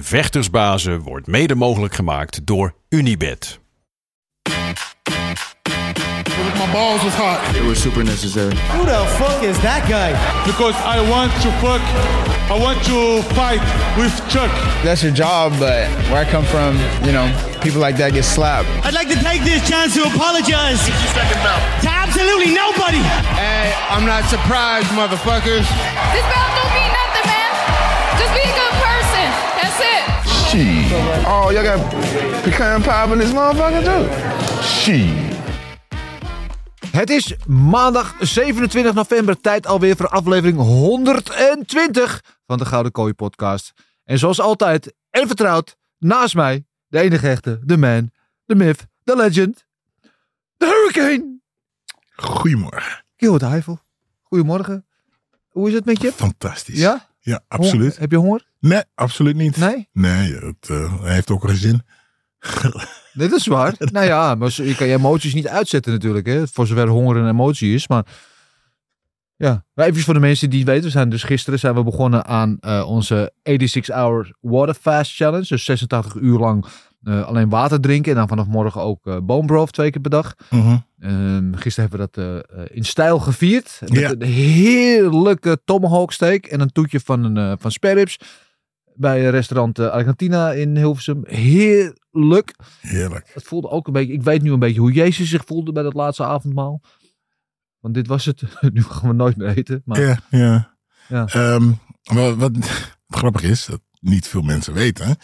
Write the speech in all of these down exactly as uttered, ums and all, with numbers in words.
Vechtersbazen wordt mede mogelijk gemaakt door Unibet. My balls was hot. It was super necessary. Who the fuck is that guy? Because I want to fuck, I want to fight with Chuck. That's your job, but where I come from, you know, people like that get slapped. I'd like to take this chance to apologize. sixty second belt. To absolutely nobody. Hey, I'm not surprised, motherfuckers. This belt don't mean nothing, man. Just be a good person. That's it. She. Oh, y'all got pecan pie in this motherfucker too? She. Het is maandag zevenentwintig november, tijd alweer voor aflevering honderdtwintig van de Gouden Kooi podcast. En zoals altijd, en vertrouwd, naast mij, de enige echte, de man, de myth, de legend, de hurricane. Goedemorgen. Gilbert Heifel, goedemorgen. Hoe is het met je? Fantastisch. Ja? Ja, absoluut. Honger. Heb je honger? Nee, absoluut niet. Nee? Nee, het uh, heeft ook geen zin. Nee, dat is waar. Nou ja, maar je kan je emoties niet uitzetten natuurlijk. Hè? Voor zover honger een emotie is. Maar ja, maar even voor de mensen die het weten. We zijn dus gisteren zijn we begonnen aan uh, onze zesenachtig hour water fast challenge. Dus zesentachtig uur lang uh, alleen water drinken. En dan vanaf morgen ook uh, bone broth twee keer per dag. Mm-hmm. Um, gisteren hebben we dat uh, in stijl gevierd. Met yeah. een heerlijke tomahawk steak. En een toetje van, een, uh, van spare ribs. Bij restaurant Argentina in Hilversum. Heerlijk. Heerlijk. Het voelde ook een beetje... Ik weet nu een beetje hoe Jezus zich voelde bij dat laatste avondmaal. Want dit was het. Nu gaan we nooit meer eten. Maar... Ja, ja. ja. Um, wat, wat, wat grappig is, dat niet veel mensen weten.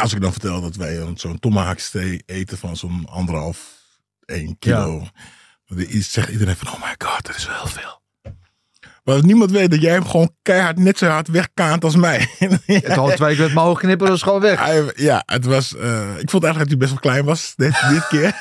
Als ik dan vertel dat wij zo'n tomahawksteak eten van zo'n anderhalf, één kilo. Ja. Zegt iedereen van, oh my god, dat is wel heel veel. Maar niemand weet dat jij hem gewoon keihard net zo hard wegkaant als mij. Het al twee keer met mijn ogen knippen, dat is gewoon weg. Ja, het was... Uh, ik vond eigenlijk dat hij best wel klein was. Dit, dit keer.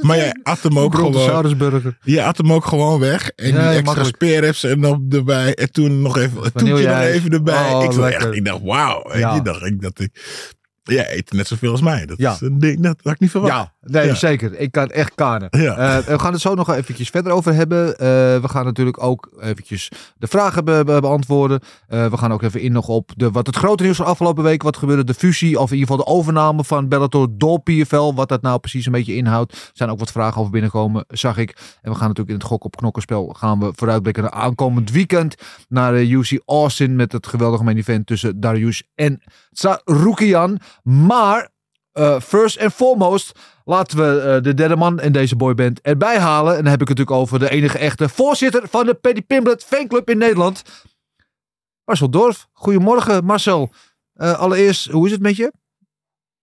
Maar jij at hem ook gewoon... Je at hem ook gewoon weg. En ja, die extra speerrips erbij. En toen nog even... Het toetje nog even erbij. Oh, ik, dacht echt, ik dacht, wauw. Ja. Je dacht ik dat ik... Jij eet net zoveel als mij. Dat ja. is een ding, dat had ik niet verwacht. Ja, nee, ja. zeker. Ik kan echt kanen. Ja. Uh, we gaan het zo nog eventjes verder over hebben. Uh, we gaan natuurlijk ook eventjes de vragen be- be- beantwoorden. Uh, we gaan ook even in nog op de, wat het grote nieuws van afgelopen week. Wat gebeurde de fusie of in ieder geval de overname van Bellator door P F L. Wat dat nou precies een beetje inhoudt. Er zijn ook wat vragen over binnenkomen, zag ik. En we gaan natuurlijk in het gok op knokkenspel gaan we vooruitblikken naar aankomend weekend. Naar de U F C Austin met het geweldige main event tussen Dariush en Tsarukyan. Maar, uh, first and foremost, laten we uh, de derde man in deze boyband erbij halen. En dan heb ik het natuurlijk over de enige echte voorzitter van de Penny Pimblet fanclub in Nederland. Marcel Dorf. Goedemorgen, Marcel. Uh, allereerst, hoe is het met je?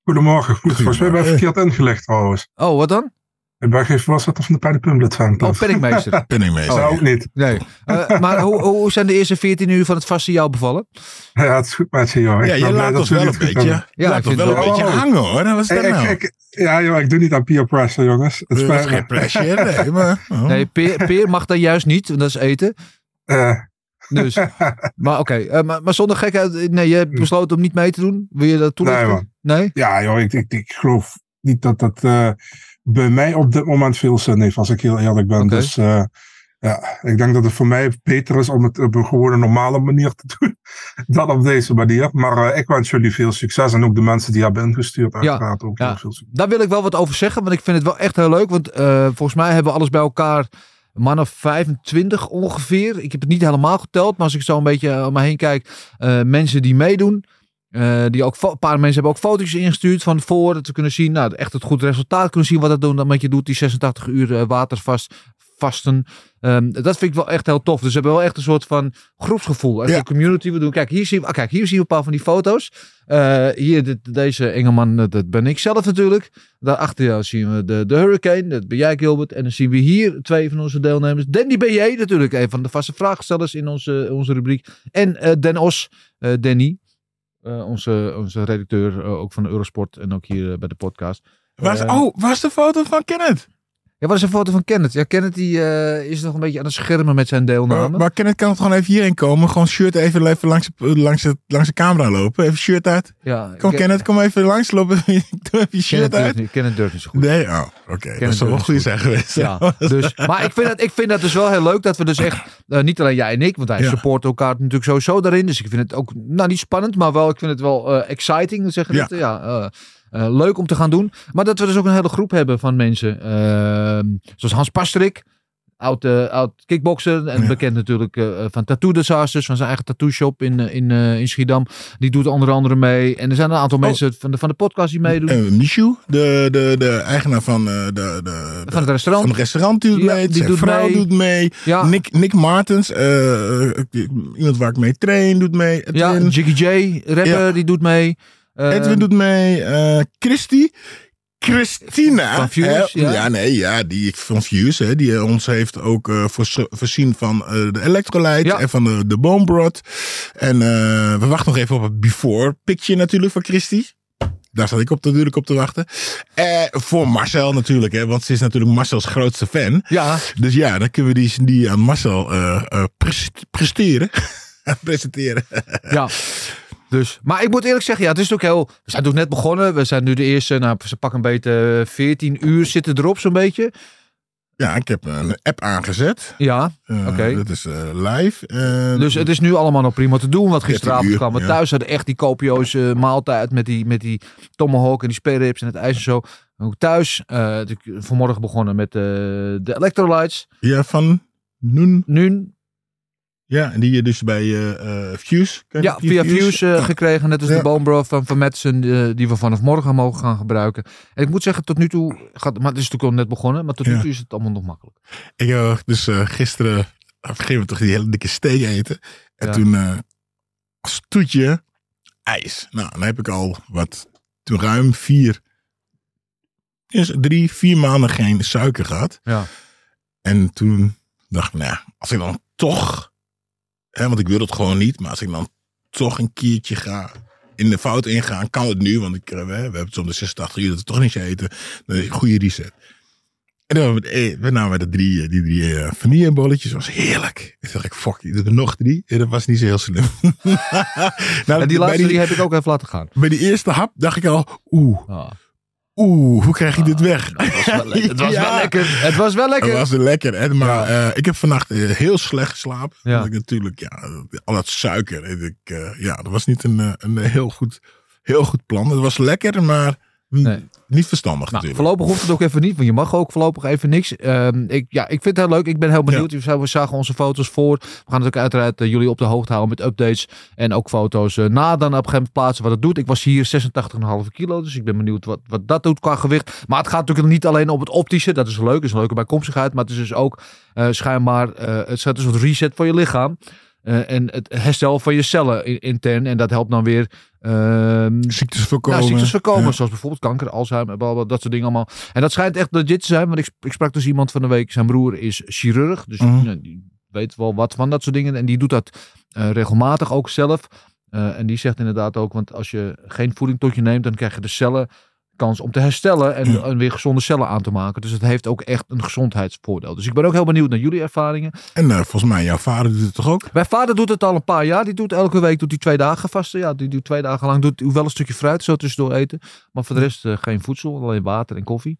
Goedemorgen. Goed, volgens mij ben je verkeerd ingelegd trouwens. Oh, wat dan? Ik ben geen voorzitter van de Penny Pimblet fanclub. Oh, penningmeester. Penningmeester. Oh, ook niet. Nee. Uh, maar hoe, hoe zijn de eerste veertien uur van het vaste jou bevallen? Ja, het is goed met je, joh. Ja, je laat ons wel een beetje, ja, laat toch wel een beetje hangen, hoor. Wat is dat nou? Ik, ik, ja, joh, ik doe niet aan peer pressure, jongens. Het is geen pressure, nee. Maar, oh. Nee, peer, peer mag dat juist niet, want dat is eten. Uh. Dus, maar oké. Okay. Uh, maar, maar zonder gekheid, nee, je hebt besloten om niet mee te doen? Wil je dat toelichten? Nee, man. Nee? Ja, joh, ik, ik, ik geloof niet dat dat... Uh, bij mij op dit moment veel zin heeft, als ik heel eerlijk ben. Okay. Dus uh, ja, ik denk dat het voor mij beter is om het op een gewone normale manier te doen dan op deze manier. Maar uh, ik wens jullie veel succes en ook de mensen die hebben ingestuurd. Uiteraard ja, ook ja. veel succes. Daar wil ik wel wat over zeggen, want ik vind het wel echt heel leuk. Want uh, volgens mij hebben we alles bij elkaar man of vijfentwintig ongeveer. Ik heb het niet helemaal geteld, maar als ik zo een beetje om me heen kijk, uh, mensen die meedoen. Uh, die ook, een paar mensen hebben ook foto's ingestuurd van voor dat we kunnen zien, nou echt het goede resultaat kunnen zien wat dat doen, dan met je doet die zesentachtig uur uh, watervast vasten. Um, dat vind ik wel echt heel tof. Dus we hebben wel echt een soort van groepsgevoel. Echt ja. Een community wil doen. Kijk, hier zien we, ah, kijk, hier zien we een paar van die foto's. Uh, hier de, deze engelman, dat ben ik zelf natuurlijk. Daarachter jou zien we de, de Hurricane. Dat ben jij, Gilbert. En dan zien we hier twee van onze deelnemers. Danny ben jij natuurlijk, een van de vaste vraagstellers in onze, onze rubriek. En uh, Den Os, uh, Danny. Uh, onze, onze redacteur, uh, ook van Eurosport en ook hier uh, bij de podcast. Waar is, uh, oh, waar is de foto van Kenneth? Ja, wat is een foto van Kenneth? Ja, Kenneth die, uh, is nog een beetje aan het schermen met zijn deelname. Maar, maar Kenneth kan het gewoon even hierin komen. Gewoon shirt even, even langs, langs, het, langs de camera lopen. Even shirt uit. Ja, kom Ken- Kenneth, kom even langs lopen. Doe even je shirt Kenneth uit. Niet, Kenneth durft niet zo goed. Nee, oh, oké. Okay. Dat zou wel goed zijn geweest. Ja, dus, maar ik vind, dat, ik vind dat dus wel heel leuk. Dat we dus echt, uh, niet alleen jij en ik. Want wij ja. supporten elkaar natuurlijk sowieso daarin. Dus ik vind het ook, nou niet spannend. Maar wel, ik vind het wel uh, exciting. Zeggen ja. Dat, ja uh, Uh, leuk om te gaan doen. Maar dat we dus ook een hele groep hebben van mensen. Uh, zoals Hans Pastrik. Oud, uh, oud kickbokser. En ja. bekend natuurlijk uh, van Tattoo Disasters. Van zijn eigen tattoo shop in, in, uh, in Schiedam. Die doet onder andere mee. En er zijn een aantal oh. mensen van de, van de podcast die meedoen. Uh, Michu. De, de, de eigenaar van, uh, de, de, de, van het restaurant. Van het restaurant doet ja, mee. Die zijn doet vrouw mee. doet mee. Ja. Nick, Nick Martens. Uh, iemand waar ik mee train doet mee. Ja, Jiggy J. Rapper ja. die doet mee. Edwin uh, doet mee, uh, Christy, Christina. Van Fuse, hè, ja. ja, nee, ja, die van Fuse, hè, die ons heeft ook uh, voor, voorzien van uh, de elektrolyte ja. en van de, de boombrot. En uh, we wachten nog even op het before picture natuurlijk van Christy. Daar zat ik op, natuurlijk op te wachten. Eh, voor Marcel natuurlijk, hè, want ze is natuurlijk Marcel's grootste fan. Ja. Dus ja, dan kunnen we die, die aan Marcel uh, uh, presteren, presenteren. Ja. Dus, maar ik moet eerlijk zeggen, ja, het is ook heel... We zijn natuurlijk net begonnen. We zijn nu de eerste, nou, ze pakken een beetje veertien uur zitten erop zo'n beetje. Ja, ik heb een app aangezet. Ja, uh, oké. Okay. Dat is uh, live. Uh, dus het is nu allemaal nog prima te doen. Want gisteravond kwamen we ja. thuis, hadden echt die copio's uh, maaltijd met die, met die tomahawk en die speerrips en het ijs en zo. Ook thuis, uh, vanmorgen begonnen met uh, de electrolytes. Ja, van Noen. Noen. Ja, en die je dus bij uh, Fuse... Ja, via Fuse, Fuse uh, gekregen. Net als ja. de Bone Broth van, van Madsen, uh, die we vanaf morgen mogen gaan gebruiken. En ik moet zeggen, tot nu toe... Gaat, maar het is natuurlijk al net begonnen, maar tot ja. nu toe is het allemaal nog makkelijk. Ik heb uh, dus uh, gisteren... op een gegeven moment toch die hele dikke steak eten. En ja. toen uh, als toetje ijs. Nou, dan heb ik al wat... Toen ruim vier... Dus drie, vier maanden geen suiker gehad. Ja. En toen dacht ik, nou ja, als ik dan toch... He, want ik wil dat gewoon niet. Maar als ik dan toch een keertje ga in de fout ingaan, kan het nu. Want ik, we, we hebben het om de zesentachtig uur dat we toch niet eten. Dan is een goede reset. En dan we, we namen de drie, die drie uh, vanillebolletjes. Dat was heerlijk. Toen dacht ik, fuck, ik doe er nog drie. En dat was niet zo heel slim. nou, en die laatste die, die heb ik ook even laten gaan. Bij die eerste hap dacht ik al, oeh. Oh. Oeh, hoe krijg je ah, dit weg? Nou, het was, wel, le- het was ja. wel lekker. Het was wel lekker. Het was lekker, hè? Maar ja. uh, ik heb vannacht heel slecht geslapen. Ja. Omdat ik natuurlijk, ja, al dat suiker. Ik, uh, ja, dat was niet een, een heel, goed, heel goed plan. Het was lekker, maar m- nee. niet verstandig nou, natuurlijk. Voorlopig hoeft het ook even niet, want je mag ook voorlopig even niks. Uh, ik, ja, ik vind het heel leuk. Ik ben heel benieuwd. Ja. We zagen onze foto's voor. We gaan natuurlijk uiteraard uh, jullie op de hoogte houden met updates. En ook foto's uh, na dan op een gegeven moment plaatsen wat het doet. Ik was hier zesentachtig komma vijf kilo. Dus ik ben benieuwd wat, wat dat doet qua gewicht. Maar het gaat natuurlijk niet alleen op het optische. Dat is leuk. Dat is een leuke bijkomstigheid. Maar het is dus ook uh, schijnbaar uh, het is een soort reset voor je lichaam. Uh, en het herstel van je cellen intern. En dat helpt dan weer... Uh, ziektes voorkomen. Nou, ziektes voorkomen. Ja. Zoals bijvoorbeeld kanker, Alzheimer, blablabla, dat soort dingen allemaal. En dat schijnt echt legit te zijn. Want ik, ik sprak dus iemand van de week. Zijn broer is chirurg. Dus mm. die, die weet wel wat van dat soort dingen. En die doet dat uh, regelmatig ook zelf. Uh, en die zegt inderdaad ook. Want als je geen voeding tot je neemt. Dan krijg je de cellen kans om te herstellen. En, ja. en weer gezonde cellen aan te maken. Dus het heeft ook echt een gezondheidsvoordeel. Dus ik ben ook heel benieuwd naar jullie ervaringen. En uh, volgens mij jouw vader doet het toch ook? Mijn vader doet het al een paar jaar. Die doet elke week doet die twee dagen vasten. Ja, die doet twee dagen lang. Doet wel een stukje fruit zo tussendoor eten. Maar voor de rest uh, geen voedsel. Alleen water en koffie.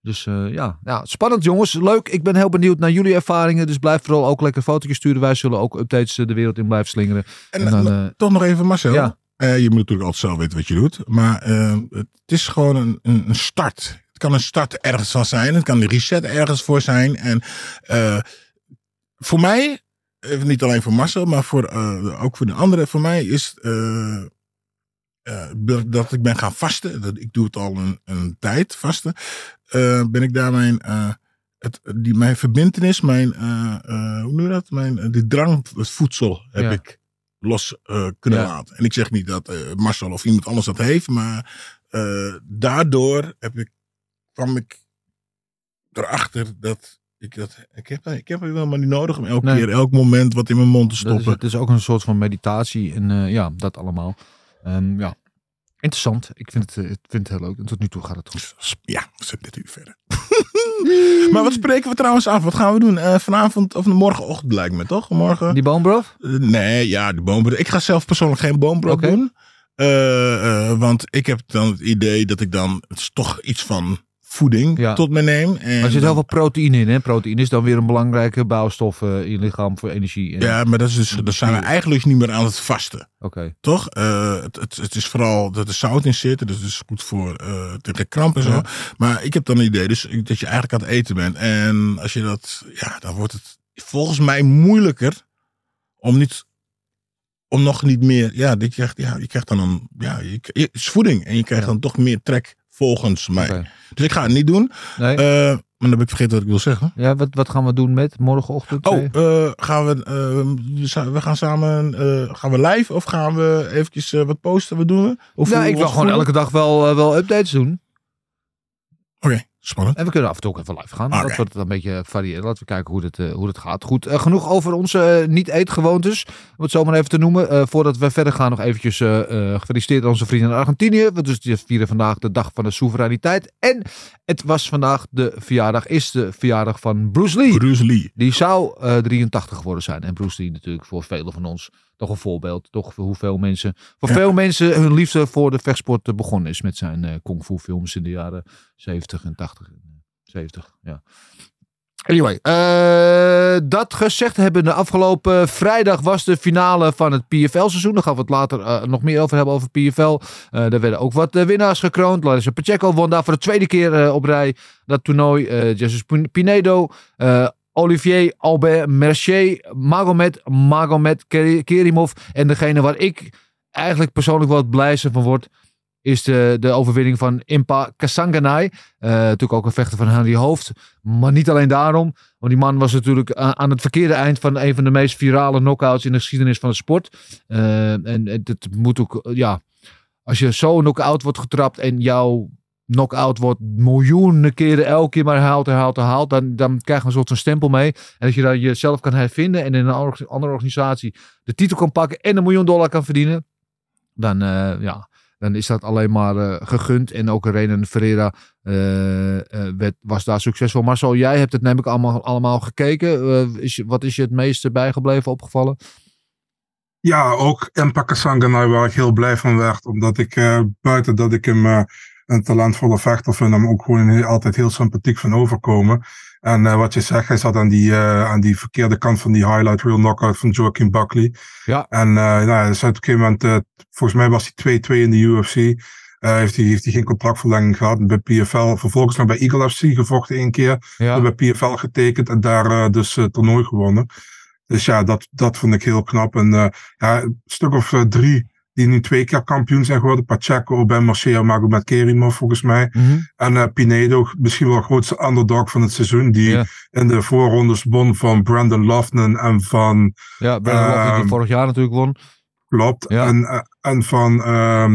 Dus uh, ja. ja, spannend jongens. Leuk. Ik ben heel benieuwd naar jullie ervaringen. Dus blijf vooral ook lekker fotootjes sturen. Wij zullen ook updates uh, de wereld in blijven slingeren. En, en dan, uh, toch nog even Marcel. Ja. Uh, je moet natuurlijk altijd zelf weten wat je doet. Maar uh, het is gewoon een, een, een start. Het kan een start ergens van zijn. Het kan een reset ergens voor zijn. En uh, voor mij, niet alleen voor Marcel, maar voor, uh, ook voor de anderen. Voor mij is uh, uh, dat ik ben gaan vasten. Dat, ik doe het al een, een tijd, vasten. Uh, ben ik daar mijn... Uh, Het, die, mijn verbintenis, mijn... Uh, uh, hoe noem je dat? Mijn, die drang, het voedsel heb ja. ik. los uh, kunnen ja. laten. En ik zeg niet dat uh, Marcel of iemand anders dat heeft, maar uh, daardoor heb ik, kwam ik erachter dat ik dat ik heb ik heb helemaal niet nodig om elke nee. keer, elk moment wat in mijn mond te stoppen. Het is, is ook een soort van meditatie en uh, ja, dat allemaal. Um, ja, interessant. Ik vind het, ik vind het heel leuk en tot nu toe gaat het goed. Ja, we zijn dit uur verder. Maar wat spreken we trouwens af? Wat gaan we doen? Uh, vanavond of morgenochtend lijkt me, toch? Morgen. Die boombroof? Uh, nee, ja, de boombroof. Ik ga zelf persoonlijk geen boombroof okay. doen. Uh, uh, want ik heb dan het idee dat ik dan het is toch iets van voeding ja. tot me neem. En maar er zit heel veel proteïne in. Hè? Proteïne is dan weer een belangrijke bouwstof uh, in je lichaam voor energie. En ja, maar dat is dus, daar zijn we eigenlijk niet meer aan het vasten. Okay. Toch? Uh, het, het, het is vooral dat er zout in zit. Dat is goed voor uh, tegen kramp en zo. Ja. Maar ik heb dan het idee dus, dat je eigenlijk aan het eten bent. En als je dat... Ja, dan wordt het volgens mij moeilijker om niet... Om nog niet meer, ja, dit krijgt, ja, je krijgt dan een, ja, je, je, is voeding en je krijgt ja. dan toch meer trek volgens mij. Okay. Dus ik ga het niet doen. Nee. Uh, maar dan heb ik vergeten wat ik wil zeggen. Ja, wat, wat gaan we doen met morgenochtend? Oh, uh, gaan we, uh, we gaan samen, uh, gaan we live of gaan we eventjes uh, wat posten? Wat doen we? Of nou, hoe, ik wil gewoon doen? Elke dag wel, uh, wel updates doen. Oké. Okay. Spannend. En we kunnen af en toe ook even live gaan. Okay. Dat wordt een beetje variëren. Laten we kijken hoe dat, uh, hoe dat gaat. Goed, uh, genoeg over onze uh, niet-eetgewoontes. Om het zo maar even te noemen. Uh, voordat we verder gaan nog eventjes uh, uh, gefeliciteerd aan onze vrienden in Argentinië. Want dus die vieren vandaag de dag van de soevereiniteit. En het was vandaag de verjaardag, is de verjaardag van Bruce Lee. Bruce Lee. Die zou uh, drieëntachtig geworden zijn. En Bruce Lee natuurlijk voor velen van ons toch een voorbeeld. Toch voor hoeveel mensen, voor ja. veel mensen hun liefde voor de vechtsport begonnen is. Met zijn uh, kung fu films in de jaren zeventig en tachtig. zeventig, ja. Anyway, uh, dat gezegd hebben, de afgelopen vrijdag was de finale van het P F L-seizoen. Daar gaan we het later uh, nog meer over hebben, over P F L. Uh, daar werden ook wat uh, winnaars gekroond. Larissa Pacheco won daar voor de tweede keer uh, op rij dat toernooi. Uh, Jesus Pinedo, uh, Olivier Albert Mercier, Magomed Magomedkerimov. En degene waar ik eigenlijk persoonlijk wel het blijste van word... is de, de overwinning van Impa Kasanganay. Uh, natuurlijk ook een vechter van Henry Hooft. Maar niet alleen daarom. Want die man was natuurlijk aan, aan het verkeerde eind... van een van de meest virale knockouts in de geschiedenis van de sport. Uh, en het moet ook... ja, als je zo knockout wordt getrapt... en jouw knockout wordt miljoenen keren... elke keer maar herhaald, herhaald, herhaald... dan, dan krijg je een soort van stempel mee. En dat je dan jezelf kan hervinden... en in een andere organisatie de titel kan pakken... en een miljoen dollar kan verdienen... dan uh, ja... Dan is dat alleen maar uh, gegund. En ook Renan Ferreira uh, uh, werd, was daar succesvol. Marcel, jij hebt het neem ik allemaal, allemaal gekeken. Uh, is, wat is je het meeste bijgebleven, opgevallen? Ja, ook Impa Kasanganay, waar ik heel blij van werd. Omdat ik uh, buiten dat ik hem uh, een talentvolle vechter vind... hem ook gewoon heel, altijd heel sympathiek van overkomen. En uh, wat je zegt, hij zat aan die, uh, aan die verkeerde kant van die highlight reel knockout van Joaquin Buckley. Ja. En uh, nou, hij is op een gegeven moment, uh, volgens mij was hij twee-twee in de U F C. Uh, heeft hij heeft hij geen contractverlenging gehad. En bij P F L, vervolgens nog bij Eagle F C gevochten één keer. Ja. Bij P F L getekend en daar uh, dus uh, toernooi gewonnen. Dus ja, dat, dat vond ik heel knap. En uh, ja, een stuk of uh, drie... die nu twee keer kampioen zijn geworden. Pacheco, Ben Mercier, Magomedkerimov volgens mij. Mm-hmm. En uh, Pinedo, misschien wel de grootste underdog van het seizoen. Die yeah. in de voorrondes won van Brendan Loughnane en van... Ja, Brendan uh, Loughnane die vorig jaar natuurlijk won. Klopt. Ja. En, uh, en van... Uh,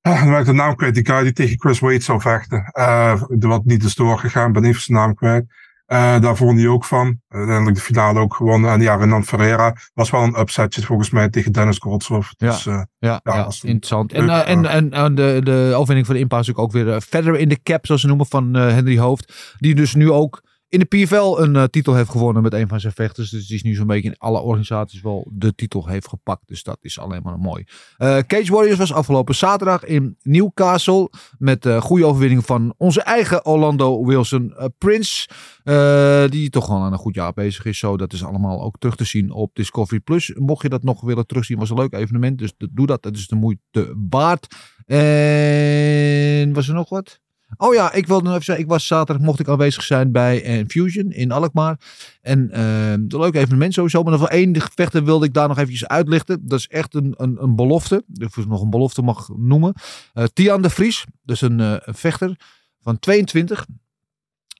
ah, dan ben ik de naam kwijt. Die guy die tegen Chris Wade zou vechten. Uh, wat niet is doorgegaan. Ben even zijn naam kwijt. Uh, daar vond hij ook van. Uiteindelijk de finale ook gewonnen. En ja, Renan Ferreira was wel een upsetje volgens mij tegen Dennis Godshoff. Dus, ja, uh, ja, ja, ja interessant. En, uh, en, en, en de, de overwinning van de Impa is natuurlijk ook weer uh, verder in de cap, zoals ze noemen, van uh, Henry Hooft. Die dus nu ook in de P F L een uh, titel heeft gewonnen met een van zijn vechters. Dus die is nu zo'n beetje in alle organisaties wel de titel heeft gepakt. Dus dat is alleen maar mooi. Uh, Cage Warriors was afgelopen zaterdag in Newcastle. Met uh, goede overwinning van onze eigen Orlando Wilson uh, Prince. Uh, die toch wel aan een goed jaar bezig is. Zo, dat is allemaal ook terug te zien op Discovery Plus. Mocht je dat nog willen terugzien, was een leuk evenement. Dus doe dat, dat is de moeite waard. En was er nog wat? Oh ja, ik wilde nog even zeggen, ik was zaterdag, mocht ik aanwezig zijn bij Fusion in Alkmaar. En uh, een leuk evenement sowieso, maar nog wel één vechter wilde ik daar nog eventjes uitlichten. Dat is echt een, een, een belofte, of ik nog een belofte mag noemen. Uh, Tian de Vries, dus een, uh, een vechter van tweeëntwintig.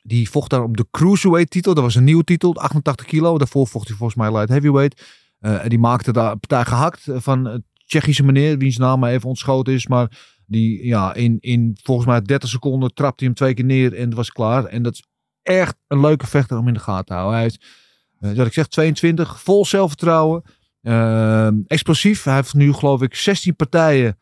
Die vocht daar op de Cruiserweight titel, dat was een nieuwe titel, achtentachtig kilo. Daarvoor vocht hij volgens mij light heavyweight. Uh, en die maakte daar een partij gehakt van een Tsjechische meneer, wiens naam maar even ontschoten is, maar... Die, ja, in, in volgens mij dertig seconden trapte hij hem twee keer neer en het was klaar. En dat is echt een leuke vechter om in de gaten te houden. Hij is, uh, wat ik zeg, tweeëntwintig, vol zelfvertrouwen. Uh, explosief. Hij heeft nu, geloof ik, zestien partijen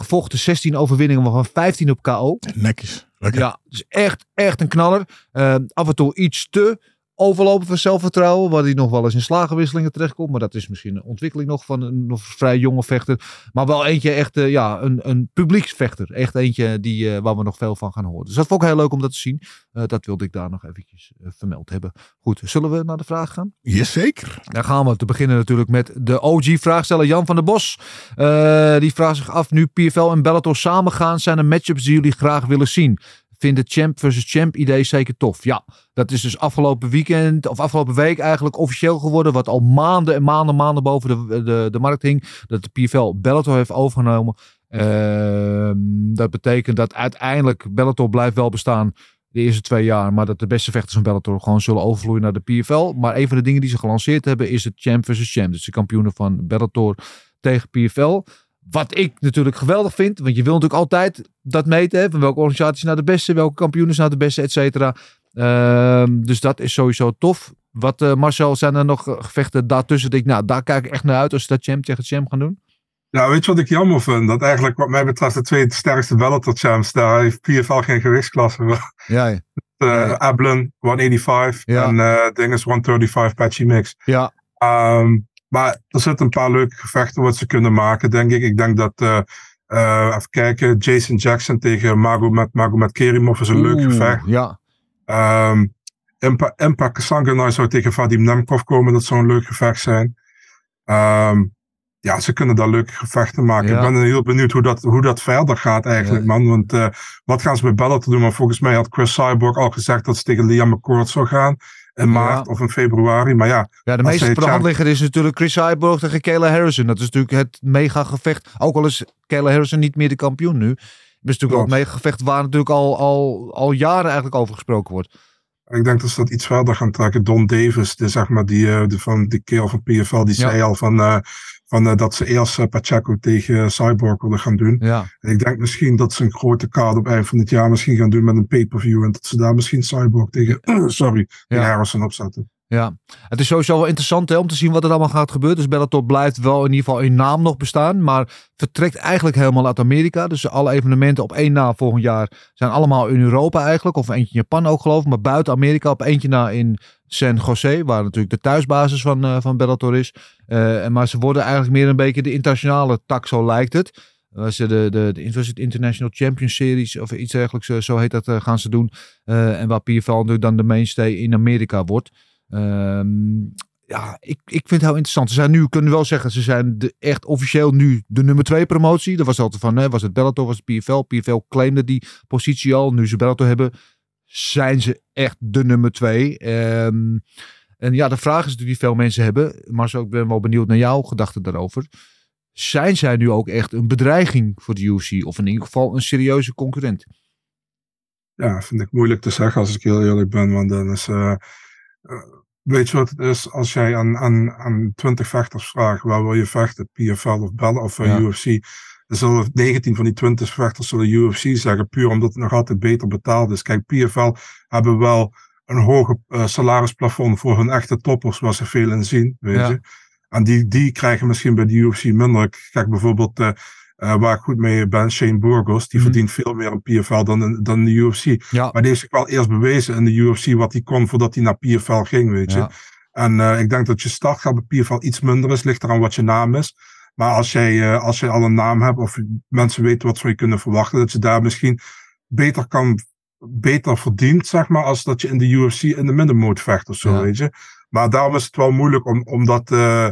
Gevochten zestien overwinningen, waarvan vijftien op K O. Netjes. Lekker. Ja, dus echt, echt een knaller. Uh, af en toe iets te overlopen van zelfvertrouwen. Waar hij nog wel eens in slagenwisselingen terechtkomt. Maar dat is misschien een ontwikkeling nog van een nog vrij jonge vechter. Maar wel eentje echt, uh, ja, een, een publieksvechter. Echt eentje die, uh, waar we nog veel van gaan horen. Dus dat vond ik heel leuk om dat te zien. Uh, dat wilde ik daar nog eventjes uh, vermeld hebben. Goed, zullen we naar de vraag gaan? Jazeker. Dan gaan we te beginnen natuurlijk met de O G-vraagsteller Jan van der Bos. Uh, die vraagt zich af, nu P F L en Bellator samen gaan, zijn er matchups die jullie graag willen zien? Vind het champ versus champ idee zeker tof. Ja, dat is dus afgelopen weekend of afgelopen week eigenlijk officieel geworden. Wat al maanden en maanden maanden boven de, de, de markt hing. Dat de P F L Bellator heeft overgenomen. Uh, dat betekent dat uiteindelijk Bellator blijft wel bestaan de eerste twee jaar. Maar dat de beste vechters van Bellator gewoon zullen overvloeien naar de P F L. Maar een van de dingen die ze gelanceerd hebben is het champ versus champ. Dus de kampioenen van Bellator tegen P F L. Wat ik natuurlijk geweldig vind. Want je wil natuurlijk altijd dat meten. Hè, van welke organisaties naar de beste. Welke kampioenen naar de beste. Et cetera. Uh, dus dat is sowieso tof. Wat uh, Marcel, zijn er nog gevechten daartussen? Denk ik, nou, daar kijk ik echt naar uit. Als ze dat champ tegen champ gaan doen. Ja, weet je wat ik jammer vind? Dat eigenlijk wat mij betreft de twee sterkste Bellator champs. Daar heeft P F L geen gewichtsklasse voor. Ja, ja. uh, Ablin, honderdvijfennegentig. Ja. En uh, ding is honderdvijfendertig Patchy Mix. Ja. Um, Maar er zitten een paar leuke gevechten wat ze kunnen maken, denk ik. Ik denk dat, uh, uh, even kijken, Jason Jackson tegen Magomed Magomedkerimov is een Oeh, leuk gevecht. Ja. Um, Impa, Impa Kasanganay zou tegen Vadim Nemkov komen, dat zou een leuk gevecht zijn. Um, ja, ze kunnen daar leuke gevechten maken. Ja. Ik ben heel benieuwd hoe dat, hoe dat verder gaat eigenlijk, ja. man. Want uh, wat gaan ze met Bellator doen? Maar volgens mij had Chris Cyborg al gezegd dat ze tegen Liam McCord zou gaan. In maart ja. of in februari, maar ja. Ja, de meeste voor de hand liggen is natuurlijk Chris Cyborg tegen Kayla Harrison. Dat is natuurlijk het mega gevecht. Ook al is Kayla Harrison niet meer de kampioen nu. Dat is natuurlijk Klopt. ook mega gevecht waar natuurlijk al, al, al jaren eigenlijk over gesproken wordt. Ik denk dat ze dat iets verder gaan trekken. Donn Davis, de, zeg maar die, uh, de, van, die kerel van P F L, die ja. zei al van, uh, van, uh, dat ze eerst uh, Pacheco tegen uh, Cyborg wilden gaan doen. Ja. En ik denk misschien dat ze een grote kaart op eind van het jaar misschien gaan doen met een pay-per-view. En dat ze daar misschien Cyborg tegen, uh, sorry, tegen ja. Harrison opzetten. Ja, het is sowieso wel interessant hè, om te zien wat er allemaal gaat gebeuren. Dus Bellator blijft wel in ieder geval in naam nog bestaan. Maar vertrekt eigenlijk helemaal uit Amerika. Dus alle evenementen op één na volgend jaar zijn allemaal in Europa eigenlijk. Of eentje in Japan ook geloof ik. Maar buiten Amerika op eentje na in San Jose. Waar natuurlijk de thuisbasis van, uh, van Bellator is. Uh, maar ze worden eigenlijk meer een beetje de internationale tak, zo lijkt het. Uh, ze de, de, de International Champions Series of iets dergelijks, uh, zo heet dat, uh, gaan ze doen. Uh, en waar P F L natuurlijk dan de mainstay in Amerika wordt. Um, ja, ik, ik vind het heel interessant. Ze zijn nu, kunnen we wel zeggen, ze zijn de, echt officieel nu de nummer twee promotie. Dat was altijd van, hè, was het Bellator, was het P F L. P F L claimde die positie al. Nu ze Bellator hebben, zijn ze echt de nummer twee. Um, en ja, de vraag is die veel mensen hebben. Marcel, ik ben wel benieuwd naar jouw gedachten daarover. Zijn zij nu ook echt een bedreiging voor de U F C? Of in ieder geval een serieuze concurrent? Ja, vind ik moeilijk te zeggen als ik heel eerlijk ben. Want dan is... Uh... Uh, weet je wat het is, als jij aan, aan, aan twintig vechters vraagt, waar wil je vechten, P F L of Bellen of uh, ja. U F C, dan zullen negentien van die twintig vechters zullen U F C zeggen, puur omdat het nog altijd beter betaald is. Kijk, P F L hebben wel een hoger uh, salarisplafond voor hun echte toppers, waar ze veel in zien, weet ja. je. En die, die krijgen misschien bij de U F C minder. Kijk, bijvoorbeeld... Uh, Uh, waar ik goed mee ben, Shane Burgos, die mm. verdient veel meer in P F L dan, dan de U F C. Ja. Maar die heeft zich wel eerst bewezen in de U F C wat hij kon voordat hij naar P F L ging, weet je. Ja. En uh, ik denk dat je start gaat bij P F L iets minder is, ligt eraan wat je naam is. Maar als jij, uh, als jij al een naam hebt of mensen weten wat ze je kunnen verwachten, dat je daar misschien beter kan, beter verdient, zeg maar, als dat je in de U F C in de middenmoot vecht of zo, ja. weet je. Maar daarom is het wel moeilijk om, om dat... Uh,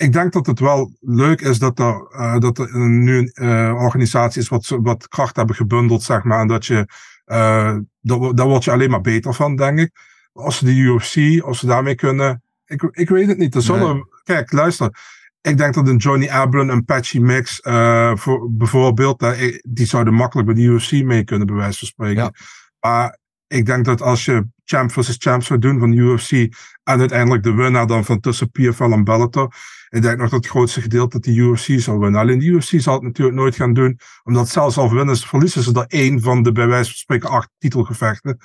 Ik denk dat het wel leuk is dat er, uh, dat er nu een uh, organisatie is wat, wat kracht hebben gebundeld, zeg maar. En dat je, uh, dat, daar word je alleen maar beter van, denk ik. Als ze de U F C, als ze daarmee kunnen, ik, ik weet het niet. Er zullen, nee. Kijk, luister. Ik denk dat een Johnny Ablin, een Patchy Mix, uh, voor, bijvoorbeeld, uh, die zouden makkelijk bij de U F C mee kunnen, bij wijze van spreken. Ja. Maar ik denk dat als je champ versus champ zou doen van de U F C en uiteindelijk de winnaar dan van tussen P F L en Bellator, ik denk nog dat het grootste gedeelte dat de U F C zou winnen. Alleen de U F C zal het natuurlijk nooit gaan doen, omdat zelfs al winnen verliezen ze er één van de bij wijze van spreken acht titelgevechten.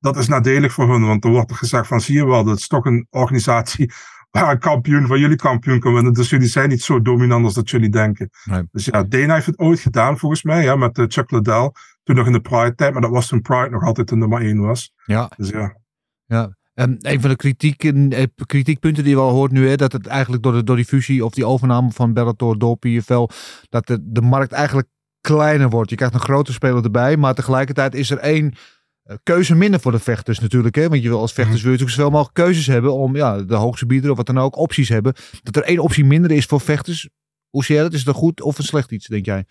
Dat is nadelig voor hun, want er wordt er gezegd van zie je wel, dat is toch een organisatie ah, kampioen van jullie kampioen kan winnen. Dus jullie zijn niet zo dominant als dat jullie denken. Nee. Dus ja, Dana heeft het ooit gedaan volgens mij, ja, met uh, Chuck Liddell. Toen nog in de Pride-tijd, maar dat was toen Pride nog altijd de nummer één was. Ja. Dus ja. Ja. Um, een van de kritieken, eh, kritiekpunten die je wel hoort nu, hè, dat het eigenlijk door, de, door die fusie of die overname van Bellator door P F L, dat de, de markt eigenlijk kleiner wordt. Je krijgt een grotere speler erbij, maar tegelijkertijd is er één keuze minder voor de vechters natuurlijk. Hè? Want je wil als vechters wil je natuurlijk zoveel mogelijk keuzes hebben om ja, de hoogste bieder of wat dan ook opties hebben. Dat er één optie minder is voor vechters. Hoe zie jij dat? Is dat goed of een slecht iets, denk jij?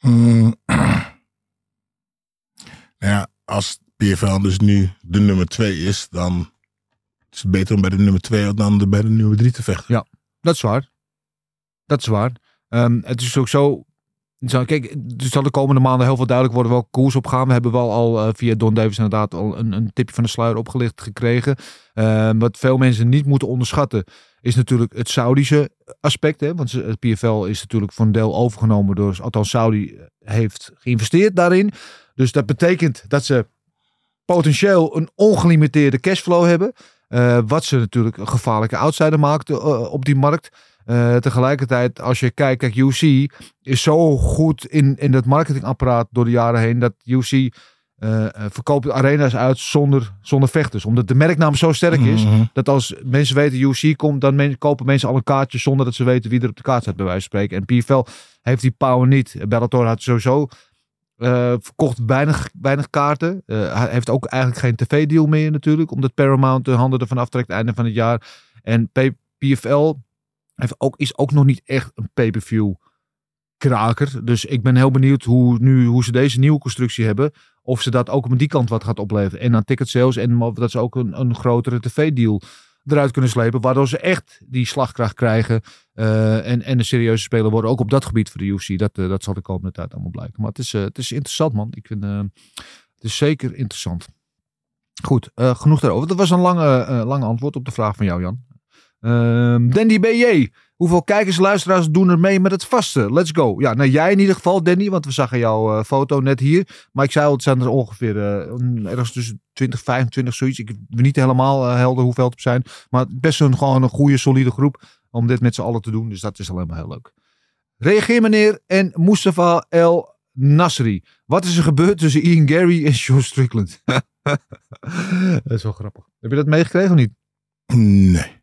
Mm. Ja, als P F L dus nu de nummer twee is, dan is het beter om bij de nummer twee dan bij de nummer drie te vechten. Ja, dat is waar. Dat is waar. Um, het is ook zo... Kijk, dus zal de komende maanden heel veel duidelijk worden welke koers op gaan. We hebben wel al uh, via Donn Davis inderdaad al een, een tipje van de sluier opgelicht gekregen. Uh, wat veel mensen niet moeten onderschatten is natuurlijk het Saudische aspect. Hè? Want het P F L is natuurlijk voor een deel overgenomen door, althans Saudi heeft geïnvesteerd daarin. Dus dat betekent dat ze potentieel een ongelimiteerde cashflow hebben. Uh, wat ze natuurlijk een gevaarlijke outsider maakt uh, op die markt. Uh, tegelijkertijd, als je kijkt, kijk, U F C is zo goed in, in dat marketingapparaat door de jaren heen, dat U F C uh, verkoopt arena's uit zonder, zonder vechters. Omdat de merknaam zo sterk is, mm-hmm. dat als mensen weten U F C komt, dan men, kopen mensen al een kaartje zonder dat ze weten wie er op de kaart staat, bij wijze van spreken. En P F L heeft die power niet. Bellator had sowieso uh, verkocht weinig, weinig kaarten. Uh, heeft ook eigenlijk geen tv-deal meer natuurlijk, omdat Paramount de handen ervan aftrekt einde van het jaar. En P F L... Ook, is ook nog niet echt een pay-per-view kraker. Dus ik ben heel benieuwd hoe, nu, hoe ze deze nieuwe constructie hebben. Of ze dat ook op die kant wat gaat opleveren. En aan ticket sales. En dat ze ook een, een grotere tv-deal eruit kunnen slepen. Waardoor ze echt die slagkracht krijgen. Uh, en, en een serieuze speler worden. Ook op dat gebied voor de U F C. Dat, uh, dat zal de komende tijd allemaal blijken. Maar het is, uh, het is interessant, man. Ik vind, uh, het is zeker interessant. Goed, uh, genoeg daarover. Dat was een lange, uh, lange antwoord op de vraag van jou, Jan. Um, Dandy B J, hoeveel kijkers en luisteraars doen er mee met het vaste? Let's go. Ja, nou jij in ieder geval, Dandy, want we zagen jouw uh, foto net hier. Maar ik zei al, het zijn er ongeveer uh, ergens tussen twintig, vijfentwintig, zoiets. Ik ben niet helemaal uh, helder hoeveel het op zijn. Maar best een, gewoon een goede, solide groep om dit met z'n allen te doen. Dus dat is alleen maar heel leuk. Reageer meneer en Mustafa El Nasri. Wat is er gebeurd tussen Ian Gary en Sean Strickland? Dat is wel grappig. Heb je dat meegekregen of niet? Nee.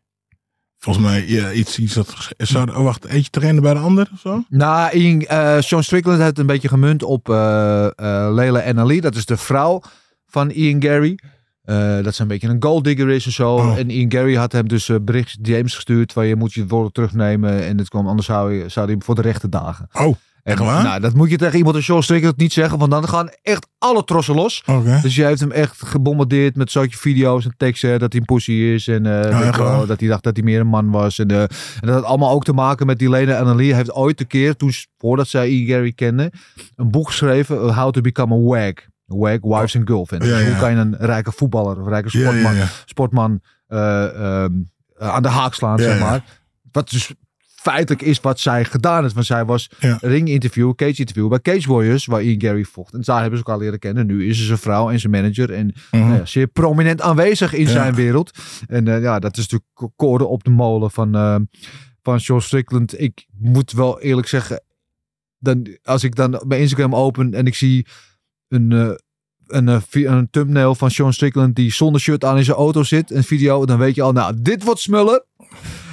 Volgens mij ja, iets, iets dat... Zou, oh, wacht, eentje trainen bij de ander of zo? Nou, in, uh, Sean Strickland heeft een beetje gemunt op uh, uh, Layla en Ali. Dat is de vrouw van Ian Gary. Uh, dat ze een beetje een golddigger is en zo. Oh. En Ian Gary had hem dus uh, bericht James gestuurd... waar je moet je woorden terugnemen. En het kwam, anders zou hij hem voor de rechter dagen. Oh, echt waar? En, nou, dat moet je tegen iemand als Sean Strickland niet zeggen... want dan gaan echt alle trossen los. Okay. Dus je heeft hem echt gebombardeerd met zo'n video's en teksten... dat hij een pussy is en uh, ja, weet wel, dat hij dacht dat hij meer een man was. En, uh, en dat had allemaal ook te maken met die Lena Annelie. Hij heeft ooit een keer, toen, voordat zij Ian Gary kende... een boek geschreven, How to Become a Wag. Wag, Wives and Girlfriends. Ja, ja. Hoe kan je een rijke voetballer of rijke sportman... Ja, ja, ja. sportman uh, um, uh, aan de haak slaan, ja, zeg maar. Ja. Wat dus... feitelijk is wat zij gedaan heeft. Want zij was ja. ring-interview, cage-interview bij Cage Warriors, waar Ian Gary vocht. En daar hebben ze elkaar leren kennen. Nu is ze zijn vrouw en zijn manager. En mm-hmm. nou ja, zeer prominent aanwezig in ja. zijn wereld. En uh, ja, dat is natuurlijk koren op de molen van, uh, van Sean Strickland. Ik moet wel eerlijk zeggen, dan, als ik dan mijn Instagram open en ik zie een... Uh, Een, een thumbnail van Sean Strickland die zonder shirt aan in zijn auto zit. Een video. Dan weet je al, nou, dit wordt smullen.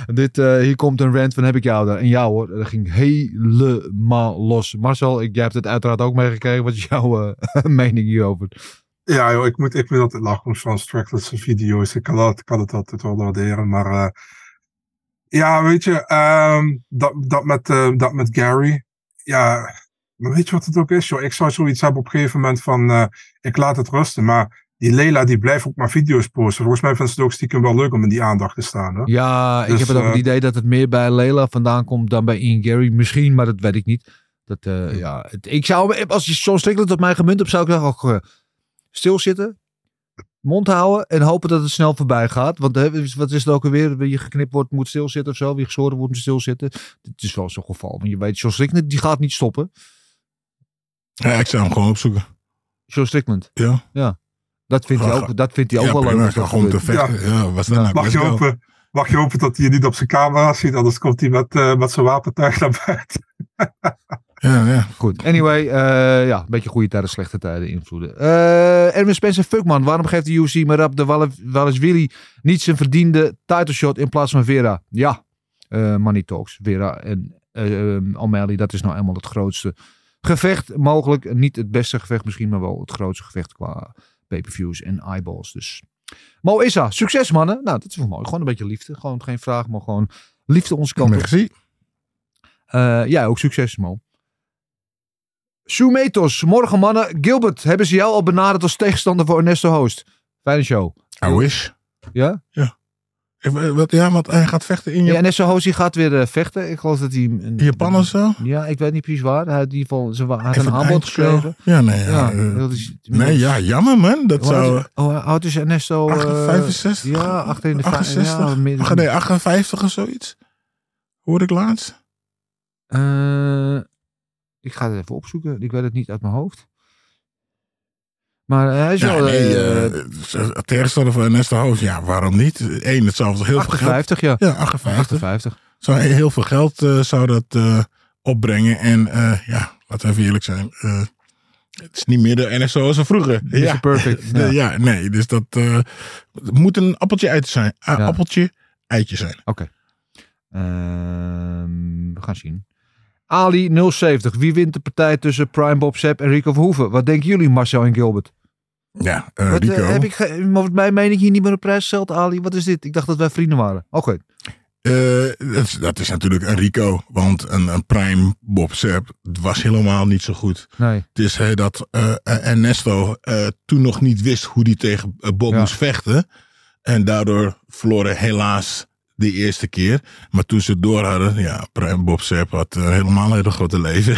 Dit, uh, hier komt een rant van heb ik jou daar. En jou hoor, dat ging helemaal los. Marcel, ik, jij hebt het uiteraard ook meegekregen. Wat is jouw uh, mening hierover? Ja, joh, ik, moet, ik moet altijd lachen om Sean Strickland's video's. Ik kan, dat, kan het altijd wel waarderen. Maar uh, ja, weet je, um, dat, dat, met, uh, dat met Gary. Ja... Maar weet je wat het ook is, joh? Ik zou zoiets hebben op een gegeven moment van... Uh, ik laat het rusten, maar die Leila die blijft ook maar video's posten. Volgens mij vindt ze het ook stiekem wel leuk om in die aandacht te staan. Hè? Ja, dus, ik heb het ook uh, het idee dat het meer bij Leila vandaan komt dan bij Ian Gary. Misschien, maar dat weet ik niet. Dat, uh, ja, het, ik zou, als je zo'n Strickland op mij gemunt hebt, zou ik dan ook uh, stilzitten... mond houden en hopen dat het snel voorbij gaat. Want hè, wat is het ook alweer? Wie geknipt wordt moet stilzitten of zo. Wie geschoren wordt moet stilzitten. Dit is wel zo'n geval. Want je weet, Sean Strickland die gaat niet stoppen. Ja, ik zou hem gewoon opzoeken. Sean Strickland? Ja. Ja. Dat vindt hij ook, dat vindt hij ook ja, wel leuk. Ja, gewoon te vechten. Ja, ja was dat nou? Mag je hopen. mag je hopen dat hij je niet op zijn camera ziet, anders komt hij met, uh, met zijn wapentuig naar buiten. Ja, ja, goed. Anyway, uh, ja, een beetje goede tijden, slechte tijden invloeden. Uh, Erwin Spencer, fuck man, waarom geeft de U F C maar op de Wallace-Willy niet zijn verdiende titleshot in plaats van Vera? Ja, uh, money talks. Vera en uh, O'Malley, dat is nou eenmaal het grootste gevecht mogelijk. Niet het beste gevecht misschien, maar wel het grootste gevecht qua pay-per-views en eyeballs. Dus Mo Issa, succes mannen. Nou, dat is wel mooi. Gewoon een beetje liefde. Gewoon geen vraag, maar gewoon liefde onze kant. Merci. Uh, ja, ook succes Mo. Sumetos, morgen mannen. Gilbert, hebben ze jou al benaderd als tegenstander voor Ernesto Hoost? Fijne show. I wish. Ja? Ja. Ik, wat, ja, want hij gaat vechten in... Ja, Ernesto Hoost die gaat weer uh, vechten. Ik geloof dat hij... In Japan of zo? Ja, ik weet niet precies waar. Hij had in ieder geval ze, had een aanbod geschreven. Ja, nee. Ja, ja, uh, is, nee, ja jammer man. Dat zou... Oh, oud is Ernesto... vijfenzestig? Uh, ja, achtenzestig. Ja, midden... Nee, achtenvijftig of zoiets. Hoorde ik laatst. Eh... Uh, Ik ga het even opzoeken. Ik weet het niet uit mijn hoofd. Maar hij is ja, wel... Nee, uh, tegenstander van Ernesto Hoost. Ja, waarom niet? Eén, het zou heel achtenvijftig, veel geld... Ja. Ja, achtenvijftig, ja. achtenvijftig. Zou heel veel geld uh, zou dat uh, opbrengen. En uh, ja, laten we even eerlijk zijn. Uh, het is niet meer de Ernesto Hoost van vroeger. Is ja, perfect. Ja. ja, nee. Dus dat uh, moet een appeltje eitje zijn. Uh, ja. Appeltje eitje zijn. Oké. Okay. Uh, we gaan zien. Ali nul zeventig. Wie wint de partij tussen Prime Bob Sapp en Rico Verhoeven? Wat denken jullie, Marcel en Gilbert? Ja, uh, wat, Rico. Uh, heb ik ge- maar mijn mening hier niet meer op prijs stelt, Ali. Wat is dit? Ik dacht dat wij vrienden waren. Oké. Okay. Uh, dat, dat is natuurlijk een Rico. Want een, een Prime Bob Sapp was helemaal niet zo goed. Nee. Het is hey, dat uh, Ernesto uh, toen nog niet wist hoe hij tegen Bob ja. moest vechten. En daardoor verloren helaas... De eerste keer. Maar toen ze het door hadden. Ja, Bob Sapp had uh, helemaal een hele grote leven.